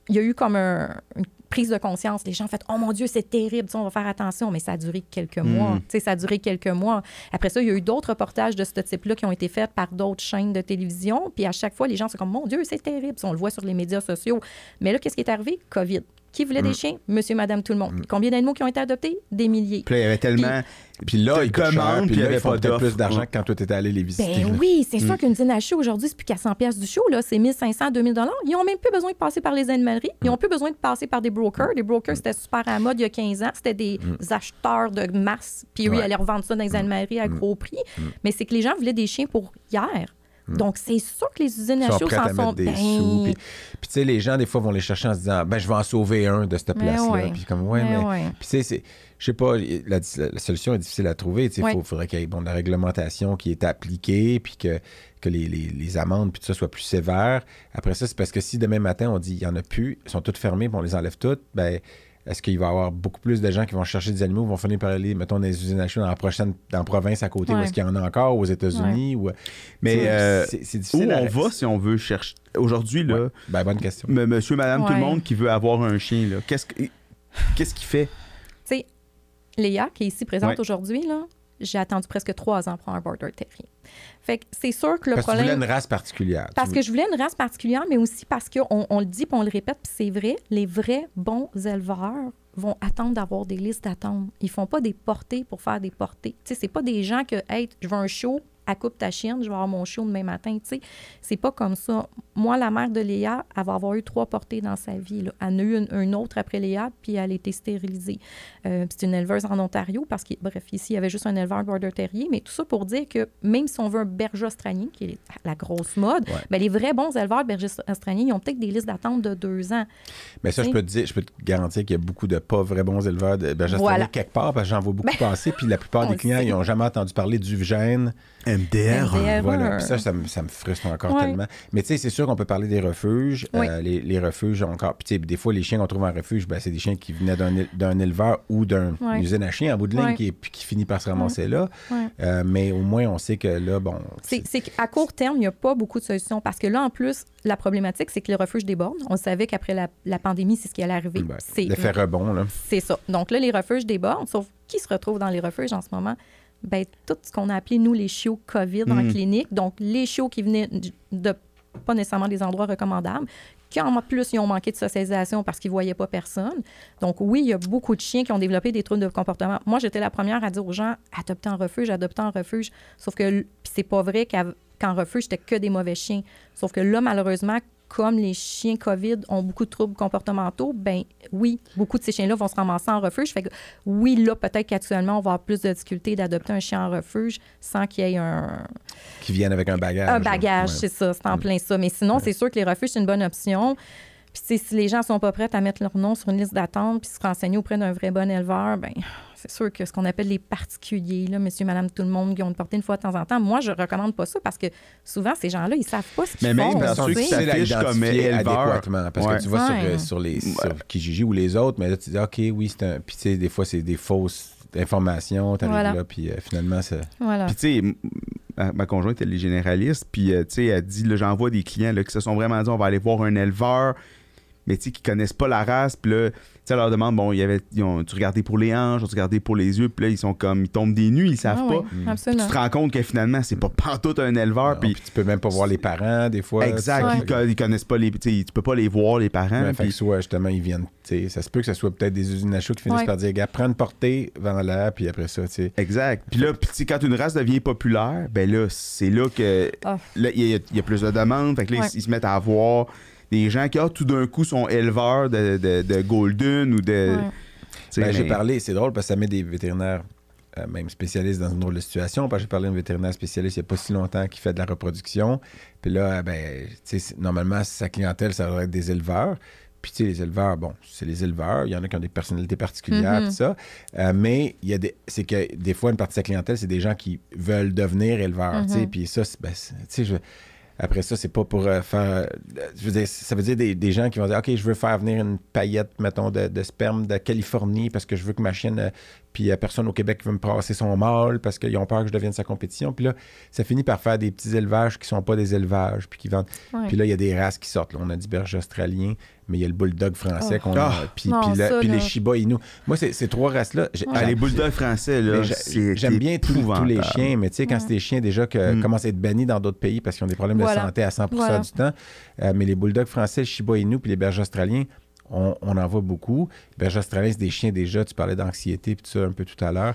il y a eu comme une prise de conscience. Les gens ont fait « Oh mon Dieu, c'est terrible, on va faire attention. » Mais ça a duré quelques mois. Ça a duré quelques mois. Après ça, il y a eu d'autres reportages de ce type-là qui ont été faits par d'autres chaînes de télévision. Puis à chaque fois, les gens sont comme « Mon Dieu, c'est terrible. » On le voit sur les médias sociaux. Mais là, qu'est-ce qui est arrivé? COVID. Qui voulait des chiens? Monsieur, madame, tout le monde. Combien d'animaux qui ont été adoptés? Des milliers. Puis là, il y avait tellement... Puis là, ils commandent, puis il y avait pas plus d'argent que quand toi, tu étais allé les visiter. Ben oui, c'est sûr qu'une dîne à chiot aujourd'hui, c'est plus qu'à 100$ du chiot, là, c'est 1500, 2000$. Ils n'ont même plus besoin de passer par les animaleries. Ils n'ont plus besoin de passer par des brokers. Les brokers, c'était super à la mode il y a 15 ans. C'était des acheteurs de masse, puis eux, ils allaient revendre ça dans les animaleries à gros prix. Mais c'est que les gens voulaient des chiens pour hier. Donc, c'est sûr que les usines à chiots s'en sont... sous. Puis, tu sais, les gens, des fois, vont les chercher en se disant, je vais en sauver un de cette place-là. Puis, comme, Puis, tu sais, je sais pas, la solution est difficile à trouver. Il faudrait qu'il y ait de la réglementation qui est appliquée, puis que les amendes, puis tout ça, soient plus sévères. Après ça, c'est parce que si demain matin, on dit, il n'y en a plus, ils sont toutes fermées, puis on les enlève toutes, est-ce qu'il va y avoir beaucoup plus de gens qui vont chercher des animaux, vont finir par aller, mettons, dans les usines à chiots dans la province à côté, où est-ce qu'il y en a encore, aux États-Unis? Mais c'est difficile. Où on va si on veut chercher? Aujourd'hui, là... bonne question. Monsieur, madame, tout le monde qui veut avoir un chien, là, qu'est-ce qu'il fait? Tu sais, Léa, qui est ici présente aujourd'hui, là, j'ai attendu presque 3 ans pour un Border Terrier. Fait que c'est sûr que le problème... Parce que tu voulais une race particulière. Parce que je voulais une race particulière, mais aussi parce qu'on le dit et on le répète, puis c'est vrai, les vrais bons éleveurs vont attendre d'avoir des listes d'attente. Ils font pas des portées pour faire des portées. Tu sais, c'est pas des gens que « Hey, je veux un show, à coupe ta chienne, je vais avoir mon show demain matin. » Tu sais, c'est pas comme ça. Moi, la mère de Léa, elle va avoir eu 3 portées dans sa vie. Là. Elle en a eu une autre après Léa, puis elle a été stérilisée. C'est une éleveuse en Ontario parce que, bref, ici, il y avait juste un éleveur Border Terrier. Mais tout ça pour dire que même si on veut un berger australien, qui est la grosse mode, ouais. bien, les vrais bons éleveurs berger australiens, ils ont peut-être des listes d'attente de 2 ans. Mais ça, je peux te garantir qu'il y a beaucoup de pas vrais bons éleveurs de berger australien quelque part, parce que j'en vois beaucoup passer. Puis la plupart des clients, ils n'ont jamais entendu parler du gène. MDR. Voilà. Puis ça me frustre encore tellement. Mais tu sais, c'est sûr qu'on peut parler des refuges. Oui. Les refuges encore. Puis tu sais, des fois, les chiens qu'on trouve en refuge, ben, c'est des chiens qui venaient d'un éleveur ou d'une usine à chiens en bout de ligne qui finit par se ramasser là. Oui. Mais au moins, on sait que là, bon... C'est qu'à court terme, il n'y a pas beaucoup de solutions. Parce que là, en plus, la problématique, c'est que le refuge déborde. On savait qu'après la pandémie, c'est ce qui allait arriver. Ben, l'effet rebond, là. C'est ça. Donc là, les refuges débordent. Sauf qui se retrouve dans les refuges en ce moment? Bien, tout ce qu'on a appelé, nous, les chiots COVID en clinique. Donc, les chiots qui venaient de pas nécessairement des endroits recommandables, qui en plus, ils ont manqué de socialisation parce qu'ils ne voyaient pas personne. Donc, oui, il y a beaucoup de chiens qui ont développé des troubles de comportement. Moi, j'étais la première à dire aux gens « adoptez en refuge ». Sauf que c'est pas vrai qu'en refuge, c'était que des mauvais chiens. Sauf que là, malheureusement, comme les chiens COVID ont beaucoup de troubles comportementaux, bien oui, beaucoup de ces chiens-là vont se ramasser en refuge. Fait que oui, là, peut-être qu'actuellement, on va avoir plus de difficultés d'adopter un chien en refuge sans qu'il y ait un... Qui vienne avec un bagage. Un bagage, ouais. C'est ça, c'est en plein ça. Mais sinon, c'est sûr que les refuges, c'est une bonne option. Puis si les gens ne sont pas prêts à mettre leur nom sur une liste d'attente puis se renseigner auprès d'un vrai bon éleveur, bien... C'est sûr que ce qu'on appelle les particuliers, là, monsieur, madame, tout le monde, qui ont une portée une fois de temps en temps, moi, je ne recommande pas ça parce que souvent, ces gens-là, ils ne savent pas ce qu'ils font. Mais même parce que tu sais l'identifier adéquatement. Parce que tu vois sur Kijiji ou les autres, mais là, tu dis, OK, oui, c'est un... Puis tu sais, des fois, c'est des fausses informations, t'arrives là, puis finalement, ça... Voilà. Puis tu sais... Ma conjointe, elle est généraliste, puis tu sais, elle dit, là, j'envoie des clients là, qui se sont vraiment dit, on va aller voir un éleveur, mais tu sais, qui connaissent pas la race, puis là, tu sais, elle leur demande, bon, tu regardais pour les hanches, tu regardais pour les yeux, puis là, ils sont comme, ils tombent des nues, ils savent pas. Puis tu te rends compte que finalement, c'est pas pantoute un éleveur, puis tu peux même pas voir les parents, des fois. Exact, ils connaissent pas les, tu sais, tu peux pas les voir, les parents. Ouais, fait que soit, justement, ils viennent, tu sais, ça se peut que ça soit peut-être des usines à choux qui finissent par dire, gars, prends une portée, vends l'air, puis après ça, tu sais. Exact. Puis là, quand une race devient populaire, ben là, c'est là que, là, il y a plus de demandes, fait que là, ils se mettent à avoir... Des gens qui, tout d'un coup, sont éleveurs de Golden ou de... Ouais. Ben, j'ai parlé, c'est drôle, parce que ça met des vétérinaires, même spécialistes, dans une drôle de situation. Parce que j'ai parlé à un vétérinaire spécialiste il n'y a pas si longtemps qui fait de la reproduction. Puis là, ben, normalement, sa clientèle, ça devrait être des éleveurs. Puis tu sais, les éleveurs, bon, c'est les éleveurs. Il y en a qui ont des personnalités particulières, tout ça. Mais il y a c'est que des fois, une partie de sa clientèle, c'est des gens qui veulent devenir éleveurs. Tu sais, puis ça, après ça, c'est pas pour faire... Je veux dire, ça veut dire des gens qui vont dire « OK, je veux faire venir une paillette, mettons, de sperme de Californie parce que je veux que ma chienne... Puis il n'y a personne au Québec qui veut me passer son mâle parce qu'ils ont peur que je devienne sa compétition. » Puis là, ça finit par faire des petits élevages qui ne sont pas des élevages puis qui vendent. Ouais. Puis là, il y a des races qui sortent. Là, on a du berger australien, mais il y a le bulldog français qu'on a. Puis les Shiba Inu. Moi, ces 3 races-là... les bulldogs français, là, j'aime bien tous les chiens, mais tu sais, quand c'est des chiens déjà qui commencent à être bannis dans d'autres pays parce qu'ils ont des problèmes de santé à 100% du temps, mais les bulldogs français, le Shiba Inu puis les bergers australiens, on en voit beaucoup. Berger australien, c'est des chiens déjà. Tu parlais d'anxiété puis tout ça un peu tout à l'heure.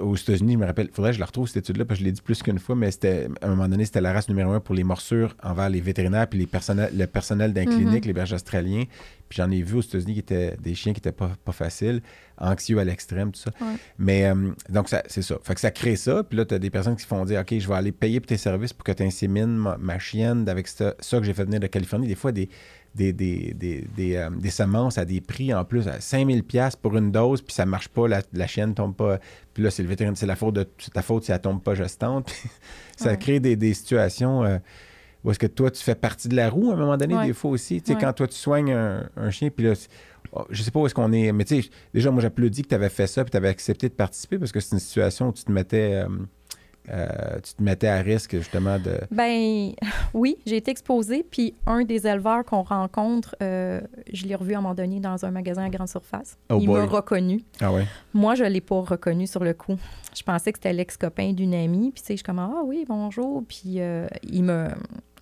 Aux États-Unis, je me rappelle, il faudrait que je la retrouve cette étude-là parce que je l'ai dit plus qu'une fois, mais à un moment donné, c'était la race numéro 1 pour les morsures envers les vétérinaires puis le personnel d'un clinique, les bergers australiens. Puis j'en ai vu aux États-Unis qui étaient des chiens qui n'étaient pas faciles, anxieux à l'extrême, tout ça. Ouais. Mais donc, c'est ça. Fait que ça crée ça. Puis là, tu as des personnes qui se font dire « OK, je vais aller payer pour tes services pour que tu insémines ma chienne avec ça que j'ai fait venir de Californie. » Des fois, des semences à des prix en plus à 5 000 $ pour une dose, puis ça marche pas, la chienne tombe pas. Puis là, c'est le vétérinaire, c'est ta faute si elle tombe pas gestante. Ça crée des situations où est-ce que toi, tu fais partie de la roue à un moment donné, des fois aussi. Tu sais, quand toi, tu soignes un chien, puis là, je sais pas où est-ce qu'on est, mais tu sais, déjà, moi, j'applaudis que tu avais fait ça, puis tu avais accepté de participer parce que c'est une situation où tu te mettais à risque, justement, de... Ben oui, j'ai été exposée. Puis un des éleveurs qu'on rencontre, je l'ai revu à un moment donné dans un magasin à grande surface. Il m'a reconnu. Ah ouais? Moi, je ne l'ai pas reconnu sur le coup. Je pensais que c'était l'ex-copain d'une amie. Puis, tu sais, je suis comme « Ah oui, bonjour. » Puis,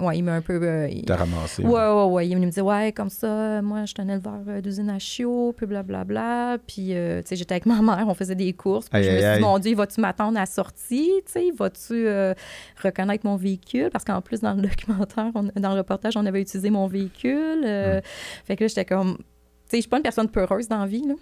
Ouais, il m'a un peu... il t'a ramassé. Ouais. Il est venu me dire, ouais, comme ça, moi, je suis un éleveur d'usine à chiots, puis blablabla. Puis, tu sais, j'étais avec ma mère, on faisait des courses. Puis je me suis dit, mon Dieu, vas-tu m'attendre à la sortie? Tu sais, vas-tu reconnaître mon véhicule? Parce qu'en plus, dans le documentaire, dans le reportage, on avait utilisé mon véhicule. Fait que là, j'étais comme... Tu sais, je suis pas une personne peureuse dans la vie, là.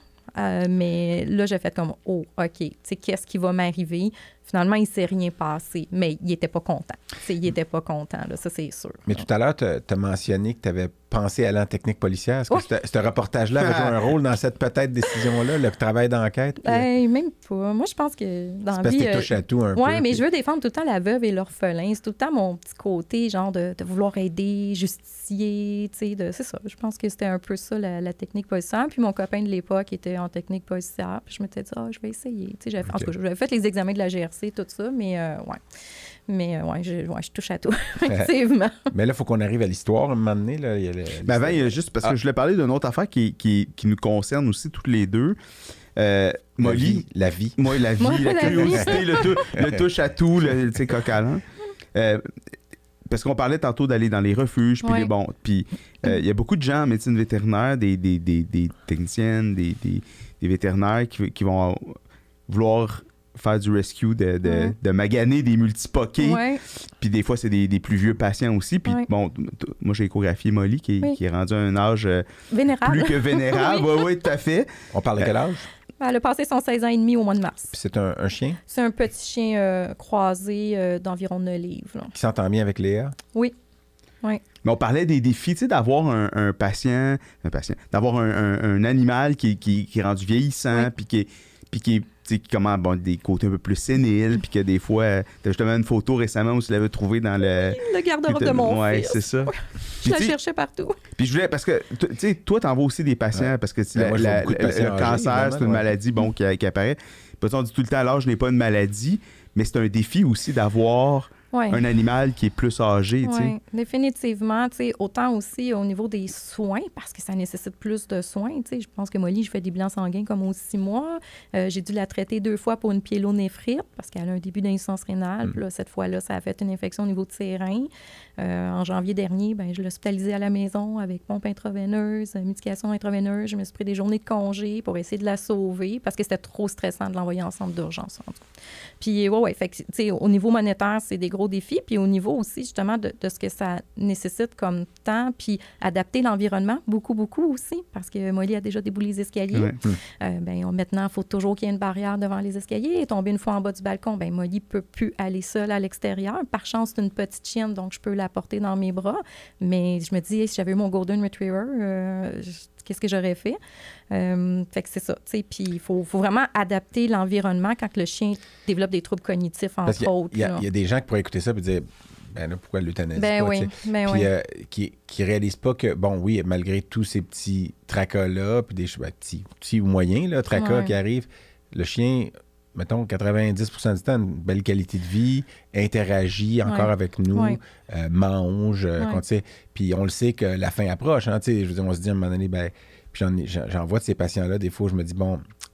Mais là, j'ai fait comme, oh, OK, tu sais, qu'est-ce qui va m'arriver? Finalement, il ne s'est rien passé, mais il n'était pas content. T'sais, il n'était pas content, là, ça, c'est sûr. Mais tout à l'heure, tu as mentionné que tu avais pensé aller en technique policière. Est-ce que ce reportage-là avait joué un rôle dans cette peut-être décision-là, le travail d'enquête? Puis... même pas. Moi, je pense que dans la vie... Parce que tu touches à tout un peu. Oui, mais je veux défendre tout le temps la veuve et l'orphelin. C'est tout le temps mon petit côté, genre, de vouloir aider, justicier, tu sais, c'est ça. Je pense que c'était un peu ça, la technique policière. Puis mon copain de l'époque était en technique policière. Puis je m'étais dit, je vais essayer. Tu sais, en tout cas, j'avais fait les examens de la GRC. Tout ça, mais ouais. Mais ouais, je touche à tout, effectivement. Mais là, il faut qu'on arrive à l'histoire à un moment donné. Là, mais avant, il y a juste, parce que je voulais parler d'une autre affaire qui nous concerne aussi toutes les deux. Molly, la vie, la curiosité, le touche à tout, le coq à l'âne. Parce qu'on parlait tantôt d'aller dans les refuges, puis les bons. Puis il y a beaucoup de gens en médecine vétérinaire, des techniciennes, des vétérinaires qui vont vouloir faire du rescue, de maganer des multipoquets. Puis des fois, c'est des plus vieux patients aussi. Puis bon, moi, j'ai échographié Molly qui est rendue à un âge vénérable. Plus que vénérable. Oui, tout à fait. On parle de quel âge? Elle a passé son 16 ans et demi au mois de mars. Puis c'est un chien? C'est un petit chien croisé d'environ 9 livres. Là. Qui s'entend bien avec Léa? Oui. Oui. Mais on parlait des défis, tu sais, d'avoir un patient, d'avoir un animal qui est rendu vieillissant, puis qui est comment, bon, des côtés un peu plus séniles, puis que des fois, t'as justement une photo récemment où tu l'avais trouvée dans le garde-robe de mon fils. C'est ça. Je la cherchais partout. Puis je voulais, parce que, tu sais, toi, t'en vois aussi des patients, parce que le cancer, c'est une maladie, bon, qui apparaît. Puis on dit tout le temps, alors, je n'ai pas une maladie, mais c'est un défi aussi d'avoir... un animal qui est plus âgé. Oui, définitivement. Autant aussi au niveau des soins, parce que ça nécessite plus de soins. Je pense que Molly, je fais des bilans sanguins comme aux 6 mois. J'ai dû la traiter 2 fois pour une pyélonéphrite, parce qu'elle a un début d'insuffisance rénale. Puis là, cette fois-là, ça a fait une infection au niveau de ses reins. En janvier dernier, je l'ai hospitalisée à la maison avec pompe intraveineuse, médication intraveineuse. Je me suis pris des journées de congé pour essayer de la sauver, parce que c'était trop stressant de l'envoyer en centre d'urgence. Puis, fait que, au niveau monétaire, c'est des gros défis, puis au niveau aussi, justement, de ce que ça nécessite comme temps, puis adapter l'environnement, beaucoup aussi, parce que Molly a déjà déboulé les escaliers. Maintenant, il faut toujours qu'il y ait une barrière devant les escaliers, et tomber une fois en bas du balcon, Molly ne peut plus aller seule à l'extérieur. Par chance, c'est une petite chienne, donc je peux la porter dans mes bras, mais je me dis, si j'avais eu mon Golden Retriever, qu'est-ce que j'aurais fait? Fait que c'est ça, tu sais, puis il faut vraiment adapter l'environnement quand le chien développe des troubles cognitifs, entre autres. Il y a des gens qui pourraient écouter ça et dire, là, pourquoi l'euthanasie? Qui réalisent pas que, malgré tous ces petits tracas-là, puis des petits ou moyens, là, tracas qui arrivent, le chien... mettons, 90% du temps, une belle qualité de vie, interagit encore avec nous, mange, puis on le sait que la fin approche, je veux dire, on se dit à un moment donné, puis j'en vois de ces patients-là, des fois, je me dis,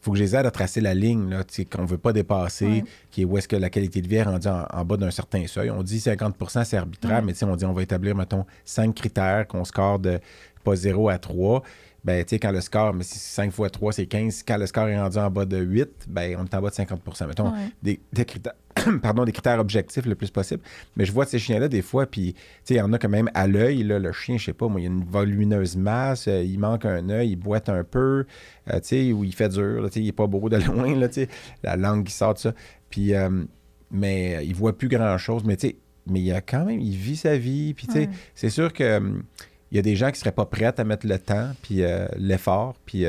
faut que je les aide à tracer la ligne, là, qu'on ne veut pas dépasser, qui est où est-ce que la qualité de vie est rendue en bas d'un certain seuil. On dit 50%, c'est arbitraire, mais on dit, on va établir, mettons, 5 critères qu'on score de pas 0 à 3, tu sais, quand le score, mais si 5 fois 3, c'est 15. Quand le score est rendu en bas de 8, on est en bas de 50%. Mettons, des critères, des critères objectifs le plus possible. Mais je vois ces chiens-là, des fois, puis, tu sais, il y en a quand même à l'œil, là, le chien, je sais pas, moi, il y a une volumineuse masse, il manque un œil, il boite un peu, tu sais, ou il fait dur, tu sais, il est pas beau de loin, là, tu sais, la langue qui sort, tout ça. Puis, mais il voit plus grand-chose, mais tu sais, mais il a quand même, il vit sa vie, puis tu sais, c'est sûr que... il y a des gens qui ne seraient pas prêts à mettre le temps, puis l'effort, puis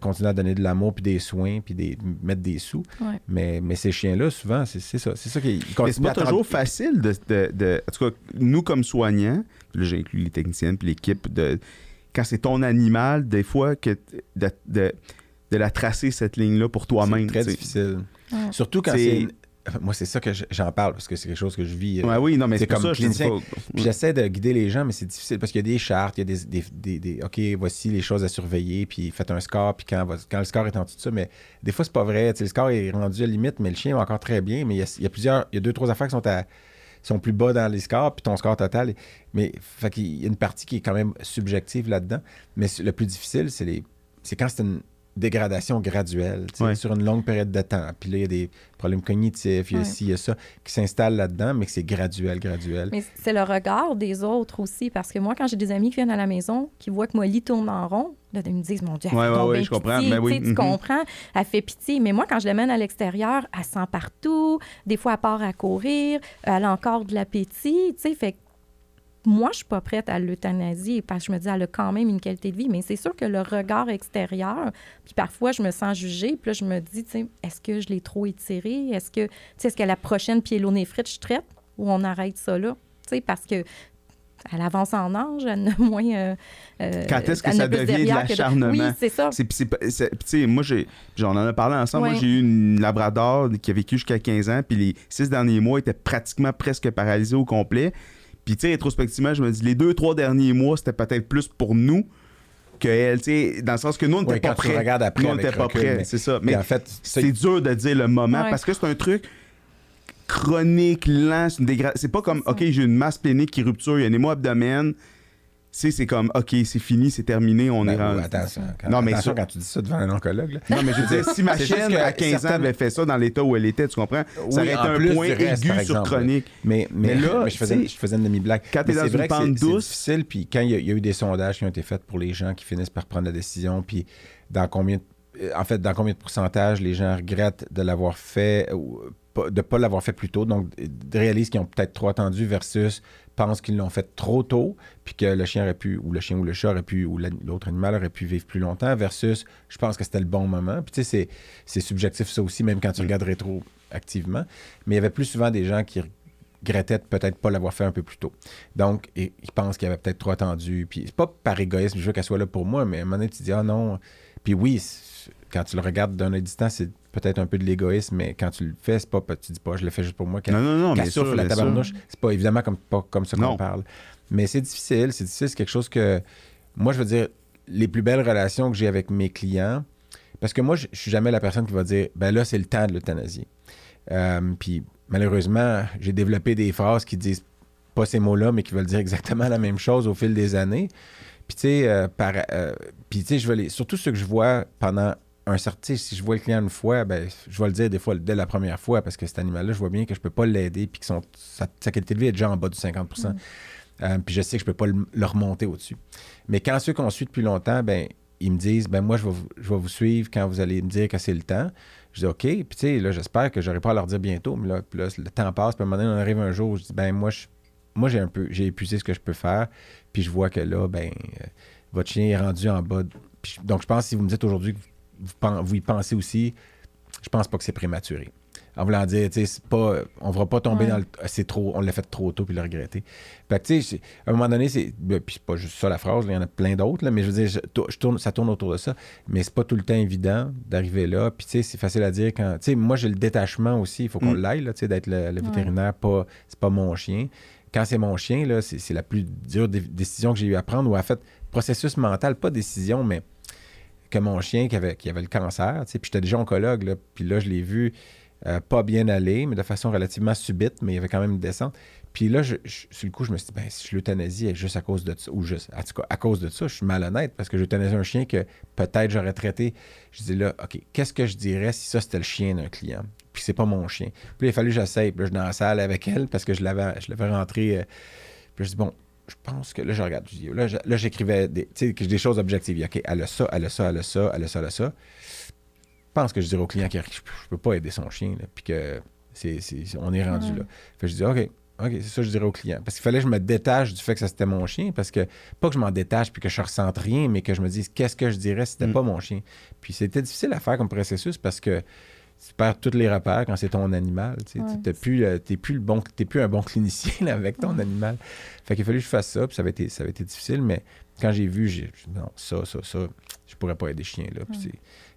continuer à donner de l'amour, puis des soins, puis mettre des sous. Ouais. Mais ces chiens-là, souvent, c'est ça. C'est ça qu'ils continuent. Mais c'est pas toujours facile de... En tout cas, nous, comme soignants, là, j'ai inclus les techniciennes, puis l'équipe, quand c'est ton animal, des fois, que de la tracer, cette ligne-là, pour toi-même. C'est très difficile. Ouais. Surtout quand c'est... Moi, c'est ça que j'en parle, parce que c'est quelque chose que je vis. Oui, non, mais c'est comme ça, clinicien. Puis j'essaie de guider les gens, mais c'est difficile, parce qu'il y a des chartes, il y a des OK, voici les choses à surveiller, puis faites un score, puis quand le score est en dessous de ça, mais des fois, c'est pas vrai. T'sais, le score est rendu à la limite, mais le chien va encore très bien, mais il y a 2-3 affaires qui sont à... sont plus bas dans les scores, puis ton score total. Mais fait qu'il y a une partie qui est quand même subjective là-dedans. Mais le plus difficile, c'est quand c'est une dégradation graduelle, tu sais, sur une longue période de temps. Puis là, il y a des problèmes cognitifs, il y a ci, il y a ça, qui s'installent là-dedans, mais que c'est graduel. Mais c'est le regard des autres aussi, parce que moi, quand j'ai des amis qui viennent à la maison, qui voient que Molly tourne en rond, là, ils me disent, mon Dieu, elle fait tomber je comprends. Mais oui. Tu comprends, elle fait pitié. Mais moi, quand je l'amène à l'extérieur, elle sent partout, des fois, elle part à courir, elle a encore de l'appétit, tu sais, fait que moi, je suis pas prête à l'euthanasie parce que je me dis, elle a quand même une qualité de vie. Mais c'est sûr que le regard extérieur, puis parfois, je me sens jugée. Puis là, je me dis, tu sais, est-ce que je l'ai trop étirée? Est-ce qu'à la prochaine pyélonéphrite, je traite ou on arrête ça là? Tu sais, parce que elle avance en âge, elle a moins... Quand est-ce que ça devient de l'acharnement? Oui, c'est ça. Tu sais, moi, on en a parlé ensemble. Ouais. Moi, j'ai eu une labrador qui a vécu jusqu'à 15 ans, puis les 6 derniers mois, elle était presque paralysée au complet. Puis, tu sais, rétrospectivement, je me dis, les 2-3 derniers mois, c'était peut-être plus pour nous qu'elle, tu sais, dans le sens que nous, on n'était pas prêts. Nous, on n'était pas prêts, c'est ça. Mais en fait, c'est dur de dire le moment parce que c'est un truc chronique, lent. C'est pas comme, OK, j'ai une masse splénique qui rupture, il y a un émoi abdomen. Tu sais, c'est comme, OK, c'est fini, c'est terminé, on est rendu. Attention, quand tu dis ça devant un oncologue. Là. Non, mais je veux dire, si ma chienne à 15 ans avait fait ça dans l'état où elle était, tu comprends? Ça aurait été un point aigu sur chronique. Mais là, je faisais une demi-blague. Quand t'es dans une pente douce, c'est difficile. Puis quand il y a eu des sondages qui ont été faits pour les gens qui finissent par prendre la décision, puis dans combien de pourcentage les gens regrettent de l'avoir fait ou de ne pas l'avoir fait plus tôt, donc réalisent qu'ils ont peut-être trop attendu versus pensent qu'ils l'ont fait trop tôt, puis que le chien aurait pu, ou le chien ou le chat aurait pu, ou l'autre animal aurait pu vivre plus longtemps versus je pense que c'était le bon moment. Puis tu sais, c'est subjectif ça aussi, même quand tu regardes rétroactivement. Mais il y avait plus souvent des gens qui regrettaient de peut-être pas l'avoir fait un peu plus tôt. Donc, ils pensent qu'ils avaient peut-être trop attendu. Puis c'est pas par égoïsme, je veux qu'elle soit là pour moi, mais à un moment donné, tu dis « Ah non! » Puis oui, quand tu le regardes d'un distant, c'est peut-être un peu de l'égoïsme, mais quand tu le fais, c'est pas, tu dis pas, je le fais juste pour moi. Qu'elle souffle la tabarnouche, c'est pas évidemment pas comme ça qu'on parle. Mais c'est difficile. C'est quelque chose que, moi, je veux dire, les plus belles relations que j'ai avec mes clients, parce que moi, je suis jamais la personne qui va dire, ben là, c'est le temps de l'euthanasie. Puis malheureusement, j'ai développé des phrases qui disent pas ces mots-là, mais qui veulent dire exactement la même chose au fil des années. Puis tu sais, surtout ceux que je vois pendant un certain, si je vois le client une fois, ben, je vais le dire des fois dès la première fois parce que cet animal-là, je vois bien que je peux pas l'aider puis que sa qualité de vie est déjà en bas du 50%. Puis je sais que je peux pas le remonter au-dessus. Mais quand ceux qu'on suit depuis longtemps, ben, ils me disent, ben moi, je vais vous suivre quand vous allez me dire que c'est le temps. Je dis OK, puis tu sais, là, j'espère que j'aurai pas à leur dire bientôt, mais là, le temps passe, puis à un moment donné, on arrive un jour où je dis, ben moi, j'ai épuisé ce que je peux faire, puis je vois que là, ben, votre chien est rendu en bas. Donc, je pense que si vous me dites aujourd'hui que vous y pensez aussi, je pense pas que c'est prématuré. En voulant dire, tu sais, c'est pas, on va pas tomber dans le... C'est trop, on l'a fait trop tôt puis le regretter. Fait que, tu sais, à un moment donné, c'est... Puis c'est pas juste ça la phrase, il y en a plein d'autres, là, mais je veux dire, ça tourne autour de ça, mais c'est pas tout le temps évident d'arriver là. Puis, tu sais, c'est facile à dire quand... Tu sais, moi, j'ai le détachement aussi, il faut qu'on l'aille, là, tu sais, d'être le vétérinaire, pas, c'est pas mon chien. Quand c'est mon chien, là, c'est la plus dure décision que j'ai eu à prendre, ou en fait, processus mental, pas décision, mais que mon chien qui avait le cancer, tu sais, puis j'étais déjà oncologue, là, puis là, je l'ai vu pas bien aller, mais de façon relativement subite, mais il y avait quand même une descente. Puis là, sur le coup, je me suis dit, ben, si je l'euthanasie juste à cause de ça, ou juste, en tout cas, à cause de ça, je suis malhonnête parce que j'euthanasie un chien que peut-être j'aurais traité. Je dis là, OK, qu'est-ce que je dirais si ça, c'était le chien d'un client? Puis c'est pas mon chien. Puis là, il a fallu que j'essaye. Puis là, je suis dans la salle avec elle parce que je l'avais rentré. Puis je dis, bon, je pense que là, je regarde. Je dis, là, j'écrivais des choses objectives. OK, elle a ça, elle a ça, elle a ça, elle a ça, elle a ça. Je pense que je dirais au client que je peux pas aider son chien. Là, puis que on est rendu là. Fait que je dis, OK, c'est ça que je dirais au client. Parce qu'il fallait que je me détache du fait que ça, c'était mon chien. Parce que, pas que je m'en détache puis que je ressente rien, mais que je me dise, qu'est-ce que je dirais si c'était pas mon chien? Puis c'était difficile à faire comme processus parce que tu perds tous les repères quand c'est ton animal. Tu n'es plus un bon clinicien avec ton animal. Fait qu'il a fallu que je fasse ça, puis ça avait été difficile, mais quand j'ai vu, j'ai dit non, ça, je pourrais pas aider ce chien-là.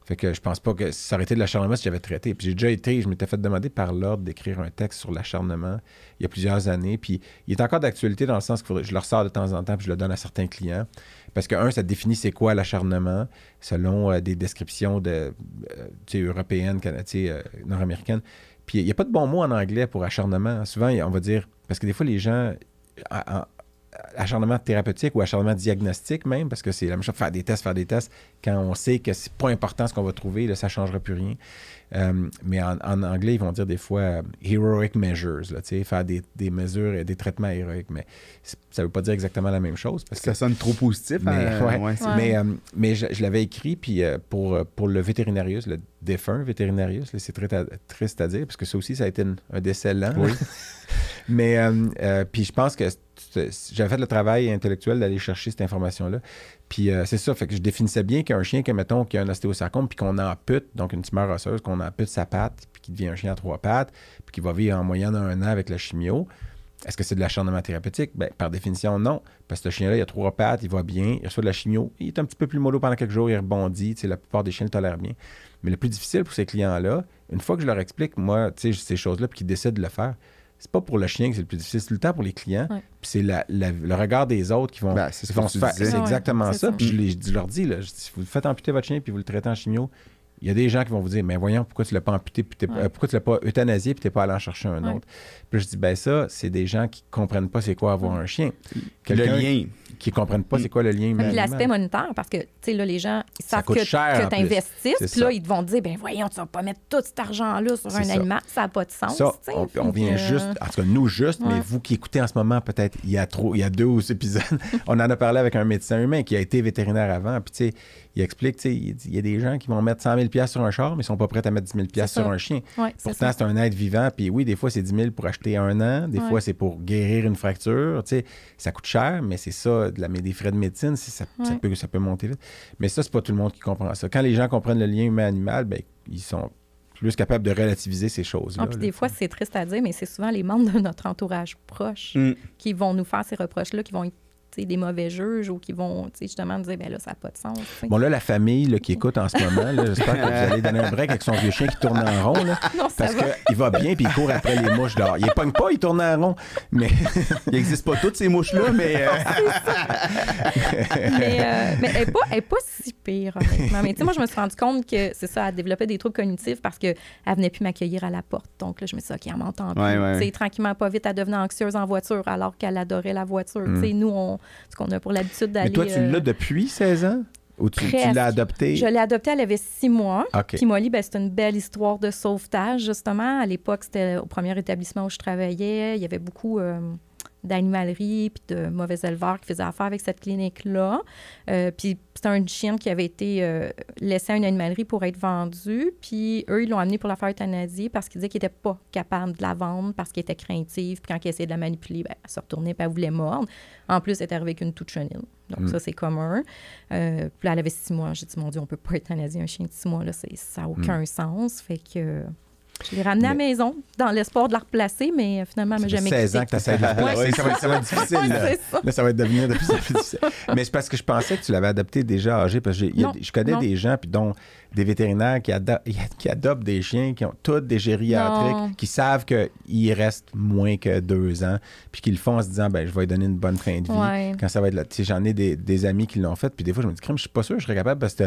Fait que je pense pas que ça aurait été de l'acharnement si j'avais traité. Puis j'ai déjà été, je m'étais fait demander par l'ordre d'écrire un texte sur l'acharnement il y a plusieurs années. Puis il est encore d'actualité dans le sens que je le ressors de temps en temps puis je le donne à certains clients. Parce que, ça définit c'est quoi l'acharnement selon des descriptions européennes, nord-américaines. Puis il n'y a pas de bon mot en anglais pour acharnement. Souvent, on va dire, parce que des fois, les gens, acharnement thérapeutique ou acharnement diagnostique même, parce que c'est la même chose, faire des tests, quand on sait que c'est pas important ce qu'on va trouver, là, ça ne changera plus rien. Mais en anglais, ils vont dire des fois « heroic measures », faire des mesures, des traitements héroïques, mais ça ne veut pas dire exactement la même chose. Parce que ça sonne trop positif. Mais je l'avais écrit, puis pour le vétérinaire, le défunt vétérinaire, c'est très triste à dire, parce que ça aussi, ça a été un décès lent. Oui. Mais puis je pense que j'avais fait le travail intellectuel d'aller chercher cette information-là. Puis c'est ça, fait que je définissais bien qu'un chien qui, mettons, qui a un ostéosarcome, puis qu'on ampute, donc une tumeur osseuse, qu'on ampute sa patte, puis qui devient un chien à 3 pattes, puis qui va vivre en moyenne 1 an avec la chimio. Est-ce que c'est de l'acharnement thérapeutique? Bien, par définition, non. Parce que ce chien-là, il a 3 pattes, il va bien, il reçoit de la chimio, il est un petit peu plus mollo pendant quelques jours, il rebondit, la plupart des chiens le tolèrent bien. Mais le plus difficile pour ces clients-là, une fois que je leur explique, moi, ces choses-là, puis qu'ils décident de le faire, c'est pas pour le chien que c'est le plus difficile, c'est tout le temps pour les clients. Ouais. Puis c'est le regard des autres qui vont, ben, c'est ce vont se faire. C'est exactement ouais, c'est ça. Puis je leur dis, là, si vous faites amputer votre chien puis vous le traitez en chimio, il y a des gens qui vont vous dire, mais voyons, pourquoi tu l'as pas amputé, puis pourquoi tu l'as pas euthanasié puis t'es pas allé en chercher un autre. Puis je dis, ben ça, c'est des gens qui comprennent pas c'est quoi avoir un chien. Quelqu'un le lien. Qui comprennent pas c'est quoi le lien. Puis l'aspect monétaire, parce que, tu sais, là, les gens, ils savent que t'investisses, puis là, ils vont te dire, ben voyons, tu vas pas mettre tout cet argent-là sur un animal, ça n'a pas de sens. Ça, on vient juste, en tout cas, nous juste, mais vous qui écoutez en ce moment, peut-être, il y a 2 épisodes, on en a parlé avec un médecin humain qui a été vétérinaire avant, puis tu sais, il explique, tu sais, il y a des gens qui vont mettre 100 000 sur un char, mais ils sont pas prêts à mettre 10 000 sur un chien. Ouais, pourtant, c'est un être vivant. Puis oui, des fois, c'est 10 000 pour acheter 1 an. Des fois, c'est pour guérir une fracture. Tu sais, ça coûte cher, mais c'est ça, des frais de médecine, ça peut monter vite. Mais ça, c'est pas tout le monde qui comprend ça. Quand les gens comprennent le lien humain-animal, ben ils sont plus capables de relativiser ces choses-là. Ah, puis des fois, c'est triste à dire, mais c'est souvent les membres de notre entourage proche qui vont nous faire ces reproches-là, qui vont des mauvais juges ou qui vont justement dire ben là ça n'a pas de sens. T'sais. Bon là la famille là, qui écoute en ce moment, là, j'espère que vous allez donner un break avec son vieux chien qui tourne en rond là, non, parce qu'il va bien puis il court après les mouches dehors. Il les pogne pas, il tourne en rond, mais il n'existe pas toutes ces mouches-là, mais... mais elle n'est pas si pire honnêtement. Mais tu sais moi je me suis rendu compte que c'est ça, elle développait des troubles cognitifs parce qu'elle ne venait plus m'accueillir à la porte. Donc là je me suis dit ok, elle m'entend plus. Ouais. Tranquillement pas vite, elle devenait anxieuse en voiture alors qu'elle adorait la voiture. Nous ce qu'on a pour l'habitude d'aller... Mais toi, tu l'as depuis 16 ans? Ou tu l'as adoptée? Je l'ai adoptée, elle avait 6 mois. Okay. Puis Molly, ben, c'est une belle histoire de sauvetage, justement. À l'époque, c'était au premier établissement où je travaillais. Il y avait beaucoup... d'animalerie puis de mauvais éleveurs qui faisaient affaire avec cette clinique-là. Puis c'était un chien qui avait été laissé à une animalerie pour être vendu. Puis eux, ils l'ont amené pour la faire euthanasier parce qu'ils disaient qu'ils n'étaient pas capables de la vendre parce qu'elle était craintive. Puis quand ils essayaient de la manipuler, bien, elle se retournait puis elle voulait mordre. En plus, elle était arrivée avec une toux de chenille. Donc ça, c'est commun. Puis là, elle avait 6 mois. J'ai dit, mon Dieu, on ne peut pas euthanasier un chien de 6 mois. Là, ça n'a aucun sens. Fait que... Je l'ai ramenée à la maison dans l'espoir de la replacer, mais finalement, elle m'a jamais quitté. 16 ans que tu essaies de la replacer. Ouais, ça va être difficile. Là, ça va devenir de plus en plus difficile. Mais c'est parce que je pensais que tu l'avais adopté déjà âgé. Parce que je connais des gens, puis dont des vétérinaires qui adoptent des chiens, qui ont toutes des gériatriques, qui savent qu'il reste moins que 2 ans, puis qu'ils le font en se disant, ben je vais lui donner une bonne fin de vie. Ouais. Quand ça va être là. J'en ai des amis qui l'ont fait, puis des fois, je me dis, crème, je suis pas sûr que je serais capable parce que.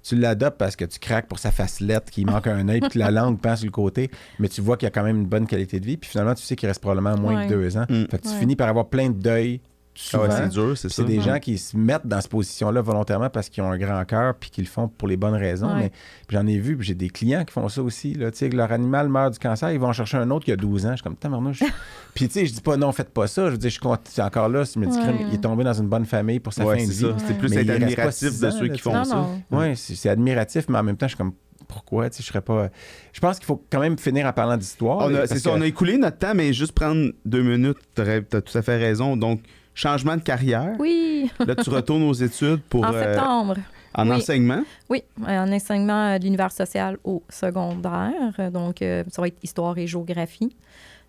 Tu l'adoptes parce que tu craques pour sa facelette, qu'il manque un œil, puis la langue pend sur le côté, mais tu vois qu'il y a quand même une bonne qualité de vie, puis finalement, tu sais qu'il reste probablement moins que 2 ans. Fait que tu finis par avoir plein de deuil souvent. Ah ouais, c'est dur, c'est ça. C'est des gens qui se mettent dans cette position-là volontairement parce qu'ils ont un grand cœur puis qu'ils le font pour les bonnes raisons. Mais j'en ai vu, puis j'ai des clients qui font ça aussi. Là, que leur animal meurt du cancer, ils vont en chercher un autre qui a 12 ans. Je suis comme, tabarnouche. Puis tu sais, je dis pas non, faites pas ça. Je veux dire, je suis encore là, si je me dis il est tombé dans une bonne famille pour sa fin de vie. Ça. C'est plus être admiratif de ceux qui font ça. Oui, c'est admiratif, mais en même temps, je suis comme... Pourquoi? Je serais pas. Je pense qu'il faut quand même finir en parlant d'histoire. On a écoulé notre temps, mais juste prendre 2 minutes, t'as tout à fait raison. Donc, changement de carrière. Oui. Là, tu retournes aux études pour. En septembre. En enseignement? Oui, en enseignement de l'univers social au secondaire. Donc, ça va être histoire et géographie.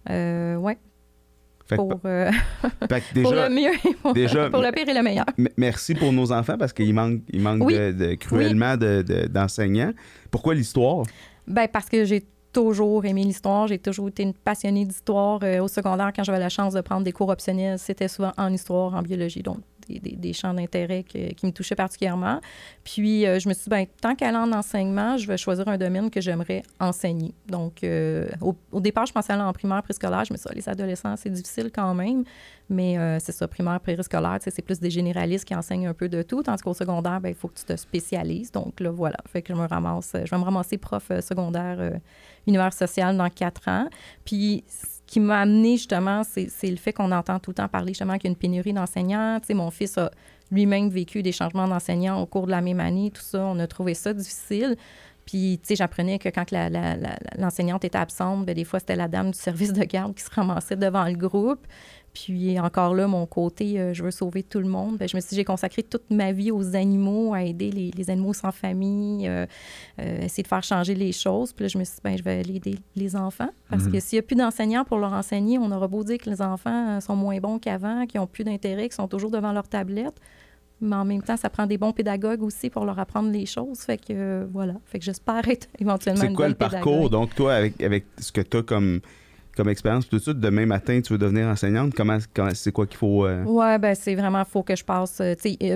Oui. Pour le mieux et pour le pire et le meilleur. Merci pour nos enfants parce qu'ils manquent cruellement d'enseignants. Pourquoi l'histoire? Bien, parce que j'ai toujours aimé l'histoire. J'ai toujours été une passionnée d'histoire. Au secondaire, quand j'avais la chance de prendre des cours optionnels, c'était souvent en histoire, en biologie. Donc, des champs d'intérêt qui me touchaient particulièrement. Puis, je me suis dit, bien, tant qu'elle est en enseignement, je vais choisir un domaine que j'aimerais enseigner. Donc, au départ, je pensais aller en primaire, préscolaire. Je me suis dit, les adolescents, c'est difficile quand même. Mais c'est ça, primaire, préscolaire, c'est plus des généralistes qui enseignent un peu de tout. Tandis qu'au secondaire, bien, il faut que tu te spécialises. Donc, là, voilà. Fait que je vais me ramasser prof secondaire univers social dans 4 ans. Puis, ce qui m'a amené justement, c'est le fait qu'on entend tout le temps parler justement qu'il y a une pénurie d'enseignants. Tu sais, mon fils a lui-même vécu des changements d'enseignants au cours de la même année, tout ça. On a trouvé ça difficile. Puis, tu sais, j'apprenais que quand l'enseignante était absente, bien, des fois, c'était la dame du service de garde qui se ramassait devant le groupe. Puis encore là, mon côté, je veux sauver tout le monde. Bien, je me suis dit, j'ai consacré toute ma vie aux animaux, à aider les animaux sans famille, essayer de faire changer les choses. Puis là, je me suis dit, bien, je vais aller aider les enfants. Parce que s'il n'y a plus d'enseignants pour leur enseigner, on aura beau dire que les enfants sont moins bons qu'avant, qu'ils n'ont plus d'intérêt, qu'ils sont toujours devant leur tablette. Mais en même temps, ça prend des bons pédagogues aussi pour leur apprendre les choses. Fait que voilà. Fait que j'espère être éventuellement une bonne pédagogue. C'est quoi le parcours? Donc, toi, avec ce que tu as comme expérience, tout de suite, demain matin, tu veux devenir enseignante, c'est quoi qu'il faut... Oui, bien, c'est vraiment, il faut que je passe...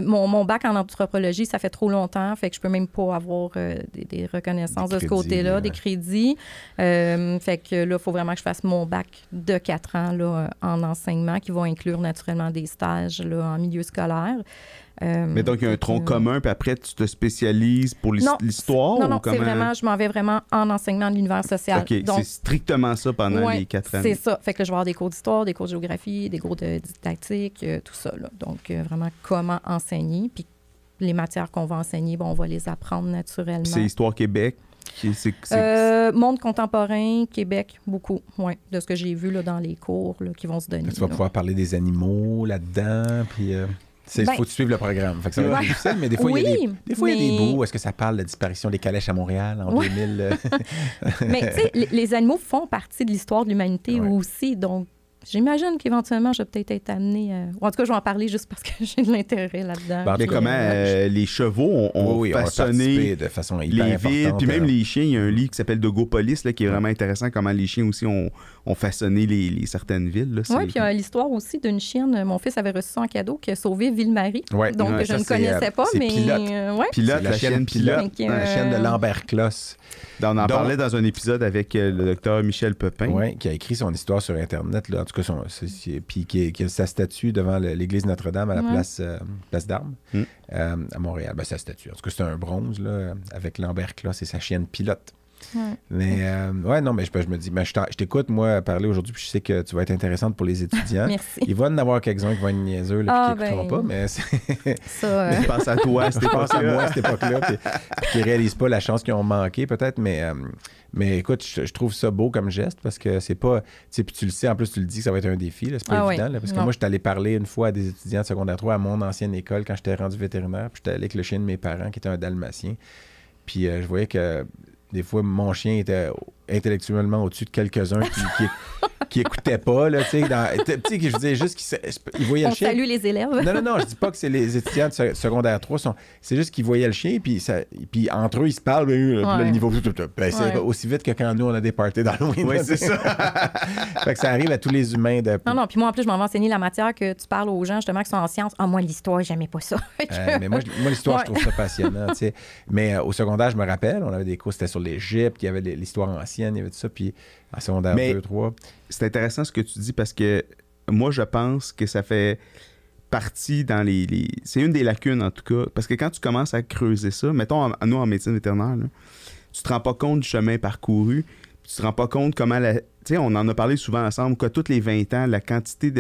mon bac en anthropologie, ça fait trop longtemps, fait que je peux même pas avoir des reconnaissances des crédits, de ce côté-là, des crédits. Fait que là, il faut vraiment que je fasse mon bac de 4 ans là, en enseignement, qui va inclure naturellement des stages là, en milieu scolaire. Mais donc, il y a un tronc commun, puis après, tu te spécialises pour l'histoire? Non, c'est vraiment, je m'en vais vraiment en enseignement de l'univers social. OK, donc, c'est strictement ça pendant les 4 années. C'est ça. Fait que là, je vais avoir des cours d'histoire, des cours de géographie, des cours de didactique, tout ça. Là. Donc, vraiment, comment enseigner. Puis les matières qu'on va enseigner, bon, on va les apprendre naturellement. Puis c'est Histoire Québec? Monde contemporain, Québec, beaucoup, oui, de ce que j'ai vu là, dans les cours là, qui vont se donner. Tu vas pouvoir parler des animaux là-dedans, puis... faut suivre le programme. Fait que ça va être difficile, mais des fois, il y a des bouts. Est-ce que ça parle de la disparition des calèches à Montréal en 2000? Mais tu sais, les animaux font partie de l'histoire de l'humanité aussi, donc j'imagine qu'éventuellement, je vais peut-être être amenée... En tout cas, je vais en parler juste parce que j'ai de l'intérêt là-dedans. Parlez comment les chevaux ont façonné de façon hyper les villes, puis même les chiens. Il y a un livre qui s'appelle De Go Police, là, qui est vraiment intéressant, comment les chiens aussi ont façonné les certaines villes. Oui, puis il y a l'histoire aussi d'une chienne. Mon fils avait reçu ça en cadeau, qui a sauvé Ville-Marie, donc je ne connaissais pas, mais... Pilote, la chienne Pilote, la chienne de Lambert Closs. On en parlait dans un épisode avec le docteur Michel Pepin. Oui, qui a écrit son histoire sur Internet, là. Que puis qui a sa statue devant l'église Notre-Dame à la place d'Armes à Montréal. Ben, sa statue. En tout cas, c'est un bronze là, avec Lambert Closs et sa chienne Pilote. Mais je me dis, je t'écoute, moi, parler aujourd'hui, puis je sais que tu vas être intéressante pour les étudiants. Merci. Il va en avoir quelques-uns qui vont être niaiseux, là, puis qui n'écouteront pas, mais je pense à toi, je pense à moi à cette époque-là, puis qui ne réalisent pas la chance qu'ils ont manqué, peut-être, mais écoute, je trouve ça beau comme geste, parce que c'est pas, tu sais, puis tu le sais, en plus, tu le dis que ça va être un défi, là, c'est pas évident, là, parce que moi, je suis allé parler une fois à des étudiants de secondaire 3 à mon ancienne école quand j'étais rendu vétérinaire, puis j'étais allé avec le chien de mes parents, qui était un dalmatien, puis je voyais que... Des fois, mon chien était intellectuellement au-dessus de quelques-uns qui écoutaient pas, là, tu sais, je disais juste qu'ils voyaient le chien. On salue les élèves. Non, je dis pas que c'est les étudiants de secondaire 3, c'est juste qu'ils voyaient le chien, puis entre eux, ils se parlent, le niveau... C'est aussi vite que quand nous, on a des parties dans le window. Oui, c'est ça. Fait que ça arrive à tous les humains de... Non, puis moi, en plus, je m'en vais enseigner la matière que tu parles aux gens, justement, qui sont en sciences. Ah, moi, l'histoire, j'aimais pas ça. Mais moi l'histoire, je trouve ça passionnant, tu sais. Mais au secondaire, je me rappelle, on avait des cours, c'était sur l'Égypte, il y avait l'histoire ancienne, il y avait tout ça, puis en secondaire 2, 3... C'est intéressant ce que tu dis parce que moi, je pense que ça fait partie dans les... C'est une des lacunes, en tout cas, parce que quand tu commences à creuser ça, mettons, nous, en médecine vétérinaire, là, tu te rends pas compte du chemin parcouru, tu te rends pas compte comment... Tu sais, on en a parlé souvent ensemble, que tous les 20 ans, la quantité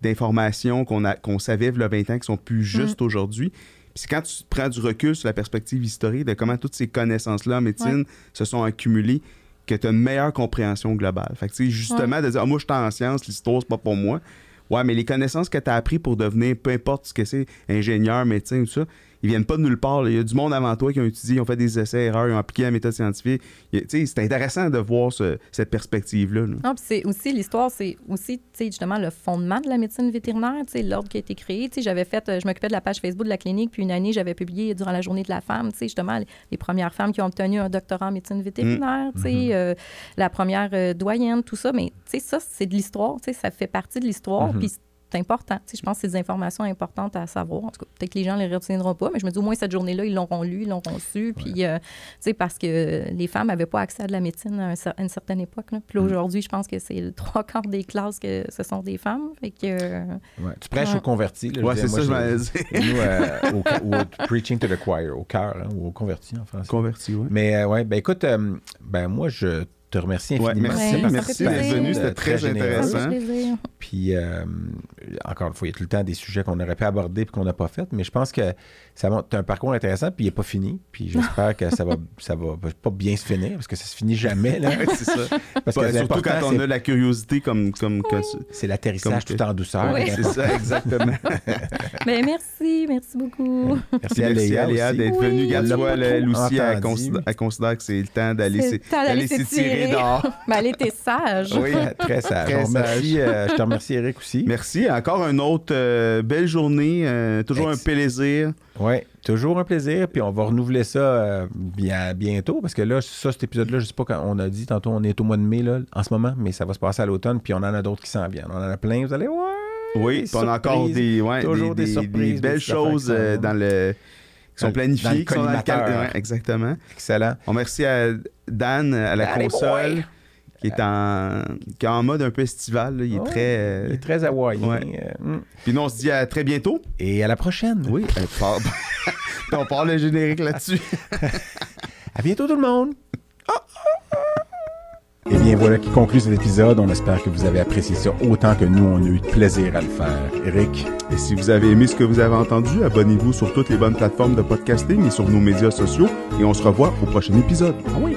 d'informations qu'on savait il y a 20 ans qui sont plus justes aujourd'hui. Puis c'est quand tu prends du recul sur la perspective historique de comment toutes ces connaissances-là en médecine se sont accumulées, que tu as une meilleure compréhension globale. Fait que tu sais, justement, de dire, moi, je suis en sciences, l'histoire, c'est pas pour moi. Ouais, mais les connaissances que tu as apprises pour devenir, peu importe ce que c'est, ingénieur, médecin, tout ça, ils viennent pas de nulle part. Il y a du monde avant toi qui ont étudié, ils ont fait des essais, erreurs, ils ont appliqué la méthode scientifique. Tu sais, c'est intéressant de voir cette perspective-là. Non, puis c'est aussi, l'histoire, c'est aussi, tu sais, justement, le fondement de la médecine vétérinaire, tu sais, l'ordre qui a été créé. Tu sais, je m'occupais de la page Facebook de la clinique, puis une année, j'avais publié durant la Journée de la femme, tu sais, justement, les premières femmes qui ont obtenu un doctorat en médecine vétérinaire, tu sais, la première doyenne, tout ça. Mais, tu sais, ça, c'est de l'histoire, tu sais, ça fait partie de l'histoire. Puis c'est important. Je pense que c'est des informations importantes à savoir. En tout cas, peut-être que les gens ne les retiendront pas, mais je me dis au moins cette journée-là, ils l'auront lu, ils l'auront su. Puis, parce que les femmes n'avaient pas accès à de la médecine à une certaine époque. Là. Puis aujourd'hui, je pense que c'est le 3/4 des classes que ce sont des femmes. Fait que, tu prêches aux convertis. Oui, c'est ça, je m'en dis. Ou preaching to the choir, au cœur, hein, ou au converti en français. Converti, oui. Mais écoute, moi, je te remercie infiniment. Merci d'être venu, c'était très intéressant. Puis, encore une fois, il y a tout le temps des sujets qu'on aurait pu aborder et qu'on n'a pas fait, mais je pense que ça montre un parcours intéressant, puis il n'est pas fini. Puis j'espère que ça va pas bien se finir, parce que ça se finit jamais. Là. C'est ça. Parce que surtout quand on a la curiosité comme c'est l'atterrissage tout en douceur. Oui. C'est ça, exactement. Mais merci beaucoup. Merci à Léa d'être venue. Garde-toi, Lucie, elle considère que c'est le temps d'aller s'étirer dehors. Mais elle était sage. Oui, très sage. Je te remercie, Eric, aussi. Merci. Encore une autre belle journée. Toujours un plaisir. Oui, toujours un plaisir. Puis on va renouveler ça bientôt parce que là, cet épisode-là, je sais pas quand on a dit tantôt, on est au mois de mai là, en ce moment, mais ça va se passer à l'automne. Puis on en a d'autres qui s'en viennent. On en a plein. Vous allez voir. Oui, puis on a encore des surprises, des belles choses qui sont planifiées. Qui sont dans le calendrier. Exactement. Excellent. On remercie à Dan à la console. Boy. Qui est en mode un peu estival. Là. Il est très hawaïen. Ouais. Puis nous, on se dit à très bientôt. Et à la prochaine. Oui. On part le générique là-dessus. À bientôt tout le monde. Et bien voilà qui conclut cet épisode. On espère que vous avez apprécié ça autant que nous, on a eu de plaisir à le faire. Eric? Et si vous avez aimé ce que vous avez entendu, abonnez-vous sur toutes les bonnes plateformes de podcasting et sur nos médias sociaux. Et on se revoit au prochain épisode. Ah oui.